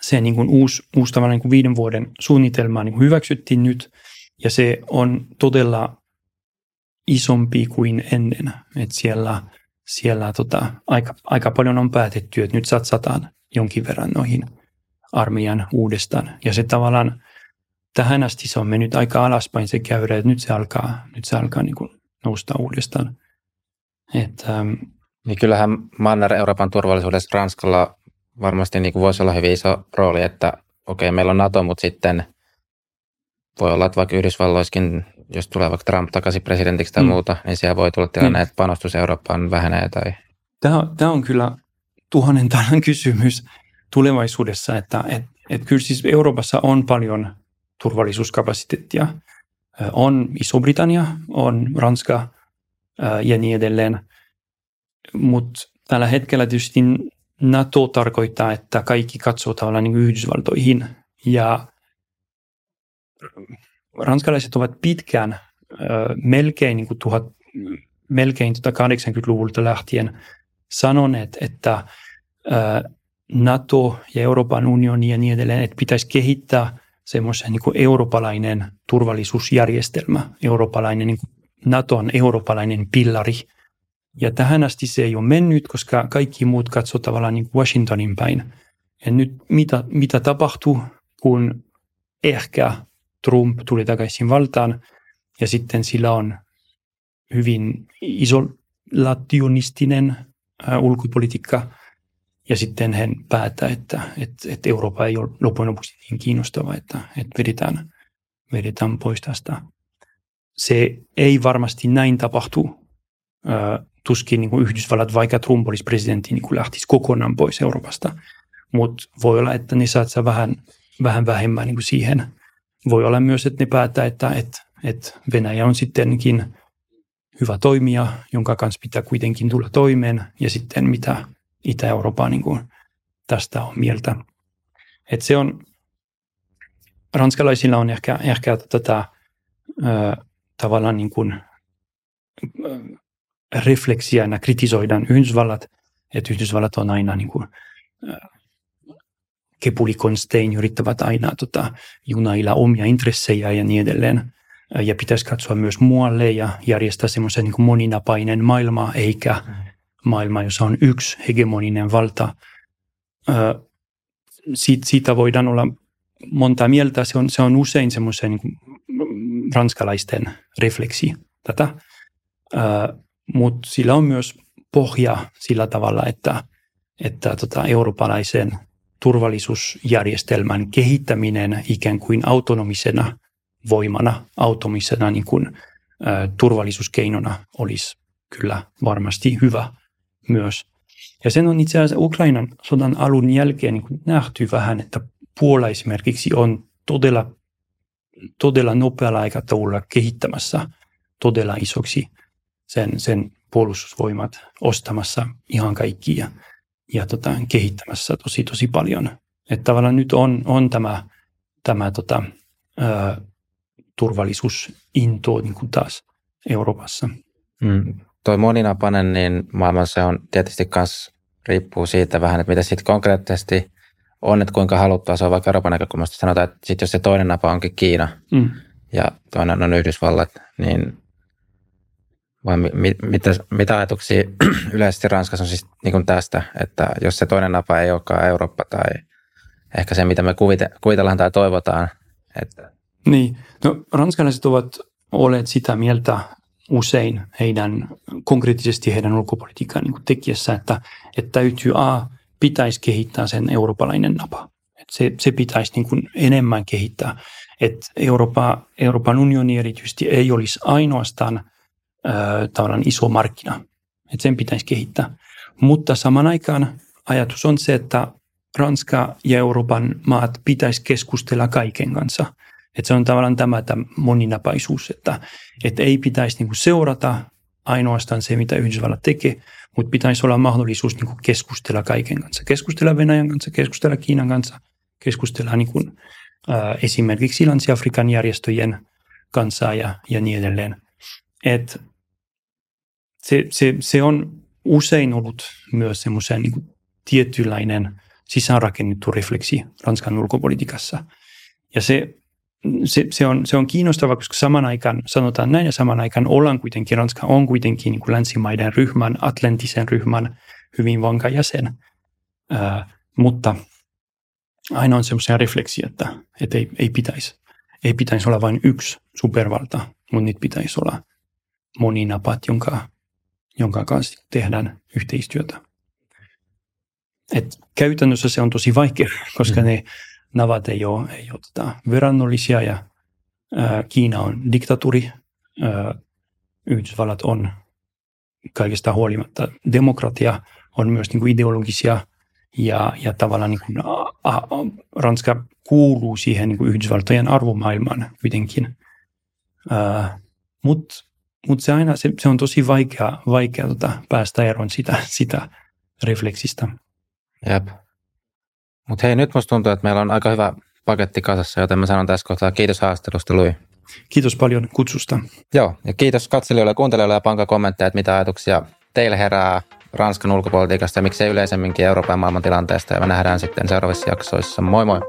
se niin kuin uusi, uusi tavallaan niin kuin viiden vuoden suunnitelma niin kuin hyväksyttiin nyt. Ja se on todella isompi kuin ennen. Että siellä, siellä tota, aika, aika paljon on päätetty, että nyt satsataan jonkin verran noihin armeijan uudestaan. Ja se tavallaan tähän asti se on mennyt aika alaspäin se käyrä, että nyt se alkaa, nyt se alkaa niin kuin nousta uudestaan. Et, ähm, niin kyllähän Manner-Euroopan turvallisuudessa Ranskalla varmasti niin kuin voisi olla hyvin iso rooli, että okei, okay, meillä on NATO, mutta sitten voi olla, että vaikka Yhdysvalloissakin, jos tulee vaikka Trump takaisin presidentiksi tai mm. muuta, niin siellä voi tulla tilanne, mm. että panostus Eurooppaan vähenee. Tai... Tämä, tämä on kyllä tuhannen talan kysymys tulevaisuudessa, että et, et kyllä siis Euroopassa on paljon turvallisuuskapasiteettia. On Iso-Britannia, on Ranska ja niin edelleen, mutta tällä hetkellä tietysti NATO tarkoittaa, että kaikki katsoo tavallaan niin Yhdysvaltoihin ja ranskalaiset ovat pitkään, melkein, niin kuin tuhat, melkein kahdeksankymmentäluvulta lähtien sanoneet, että NATO ja Euroopan unioni ja niin edelleen, että pitäisi kehittää semmoisen niin kuin eurooppalainen turvallisuusjärjestelmä, eurooppalainen, niin kuin NATOn eurooppalainen pillari. Ja tähän asti se ei ole mennyt, koska kaikki muut katsoo tavallaan niin kuin Washingtonin päin. Ja nyt mitä, mitä tapahtuu, kun ehkä Trump tuli takaisin valtaan ja sitten sillä on hyvin isolationistinen ulkopolitiikka ja sitten hän päättää, että, että, että Eurooppa ei ole loppujen lopuksi niin kiinnostava, että, että vedetään, vedetään pois tästä. Se ei varmasti näin tapahtu. Tuskin niin kuin Yhdysvallat, vaikka Trump olisi presidentti, niin kuin lähtisi kokonaan pois Euroopasta, mutta voi olla, että ne saattaa vähän vähän vähemmän niin kuin siihen. Voi olla myös, että ne päättää, että, että, että Venäjä on sittenkin hyvä toimija, jonka kanssa pitää kuitenkin tulla toimeen, ja sitten mitä Itä-Eurooppa niin kuin tästä on mieltä. Että se on, ranskalaisilla on ehkä, ehkä tätä ö, tavallaan niin kuin, ö, refleksiä, ja kritisoidaan Yhdysvallat, että Yhdysvallat on aina niin kuin, ö, kepulikonstein yrittävät aina tota, junailla omia intressejä ja niin edelleen. Ja pitäisi katsoa myös muualle ja järjestää semmoisen niin kuin moninapainen maailma, eikä maailma, jossa on yksi hegemoninen valta. Ö, siitä, siitä voidaan olla monta mieltä. Se on, se on usein semmoisen niin kuin ranskalaisten refleksi tätä. Mutta sillä on myös pohja sillä tavalla, että, että tota, eurooppalaisen turvallisuusjärjestelmän kehittäminen ikään kuin autonomisena voimana, autonomisena niin kuin, ä, turvallisuuskeinona olisi kyllä varmasti hyvä myös. Ja sen on itse asiassa Ukrainan sodan alun jälkeen niin kuin nähty vähän, että Puola esimerkiksi on todella, todella nopealla aikataululla kehittämässä todella isoksi sen, sen puolustusvoimat, ostamassa ihan kaikkia. Ja tota, kehittämässä tosi, tosi paljon. Että tavallaan nyt on, on tämä, tämä tota, ää, turvallisuusinto niin kuin taas Euroopassa. Mm. Tuo moninapainen niin maailmassa on tietysti myös riippuu siitä vähän, että mitä sitten konkreettisesti on, että kuinka haluttaa se on vaikka Euroopan näkökulmasta. Sanotaan, että sit jos se toinen napa onkin Kiina mm. ja toinen on Yhdysvallat, niin vai mit, mitä, mitä ajatuksia yleisesti Ranskassa on siis niin kuin tästä, että jos se toinen napa ei olekaan Eurooppa tai ehkä se, mitä me kuvite, kuvitellaan tai toivotaan. Että. Niin, no ranskalaiset ovat olleet sitä mieltä usein heidän, konkreettisesti heidän ulkopolitiikan niin kuin tekijässä, että, että täytyy A, pitäisi kehittää sen eurooppalainen napa. Että se, se pitäisi niin kuin enemmän kehittää, että Eurooppa, Euroopan unioni erityisesti ei olisi ainoastaan tavallaan iso markkina, että sen pitäisi kehittää. Mutta saman aikaan ajatus on se, että Ranska ja Euroopan maat pitäisi keskustella kaiken kanssa. Että se on tavallaan tämä, tämä moninapaisuus, että, että ei pitäisi niinku seurata ainoastaan se, mitä Yhdysvallat tekee, mutta pitäisi olla mahdollisuus niin kuin keskustella kaiken kanssa. Keskustella Venäjän kanssa, keskustella Kiinan kanssa, keskustella niin kuin, äh, esimerkiksi Länsi-Afrikan järjestöjen kanssa ja, ja niin edelleen. Et se, se, se on usein ollut myös semmoisen niin kuin tietynlainen sisäänrakennettu refleksi Ranskan ulkopolitiikassa. Ja se, se, se, on, se on kiinnostava, koska saman aikaan, sanotaan näin ja saman aikaan ollaan kuitenkin, Ranska on kuitenkin niin kuin länsimaiden ryhmän, atlanttisen ryhmän hyvin vanka jäsen. Äh, mutta aina on semmoisia refleksiä, että, että ei, ei pitäisi. Ei pitäisi olla vain yksi supervalta, mutta niitä pitäisi olla moni napat, jonka, jonka kanssa tehdään yhteistyötä. Et käytännössä se on tosi vaikea, koska mm. ne navat ei ole, ei ole tota, verrannollisia ja ä, Kiina on diktatuuri. Ä, Yhdysvallat on kaikesta huolimatta demokratia, on myös niinku ideologisia ja, ja tavallaan niinku, a, a, Ranska kuuluu siihen niinku Yhdysvaltojen arvomaailmaan kuitenkin. Mutta mut se, se, se on tosi vaikea, vaikea tota, päästä eroon sitä, sitä refleksistä. Jep. Mutta hei, nyt musta tuntuu, että meillä on aika hyvä paketti kasassa, joten mä sanon tässä kohtaa kiitos haastattelusta, Louis. Kiitos paljon kutsusta. Joo, ja kiitos katselijoille ja kuuntelijoille ja pankaa kommentteja, että mitä ajatuksia teillä herää Ranskan ulkopolitiikasta ja miksei yleisemminkin Euroopan maailman tilanteesta. Ja me nähdään sitten seuraavissa jaksoissa. Moi moi!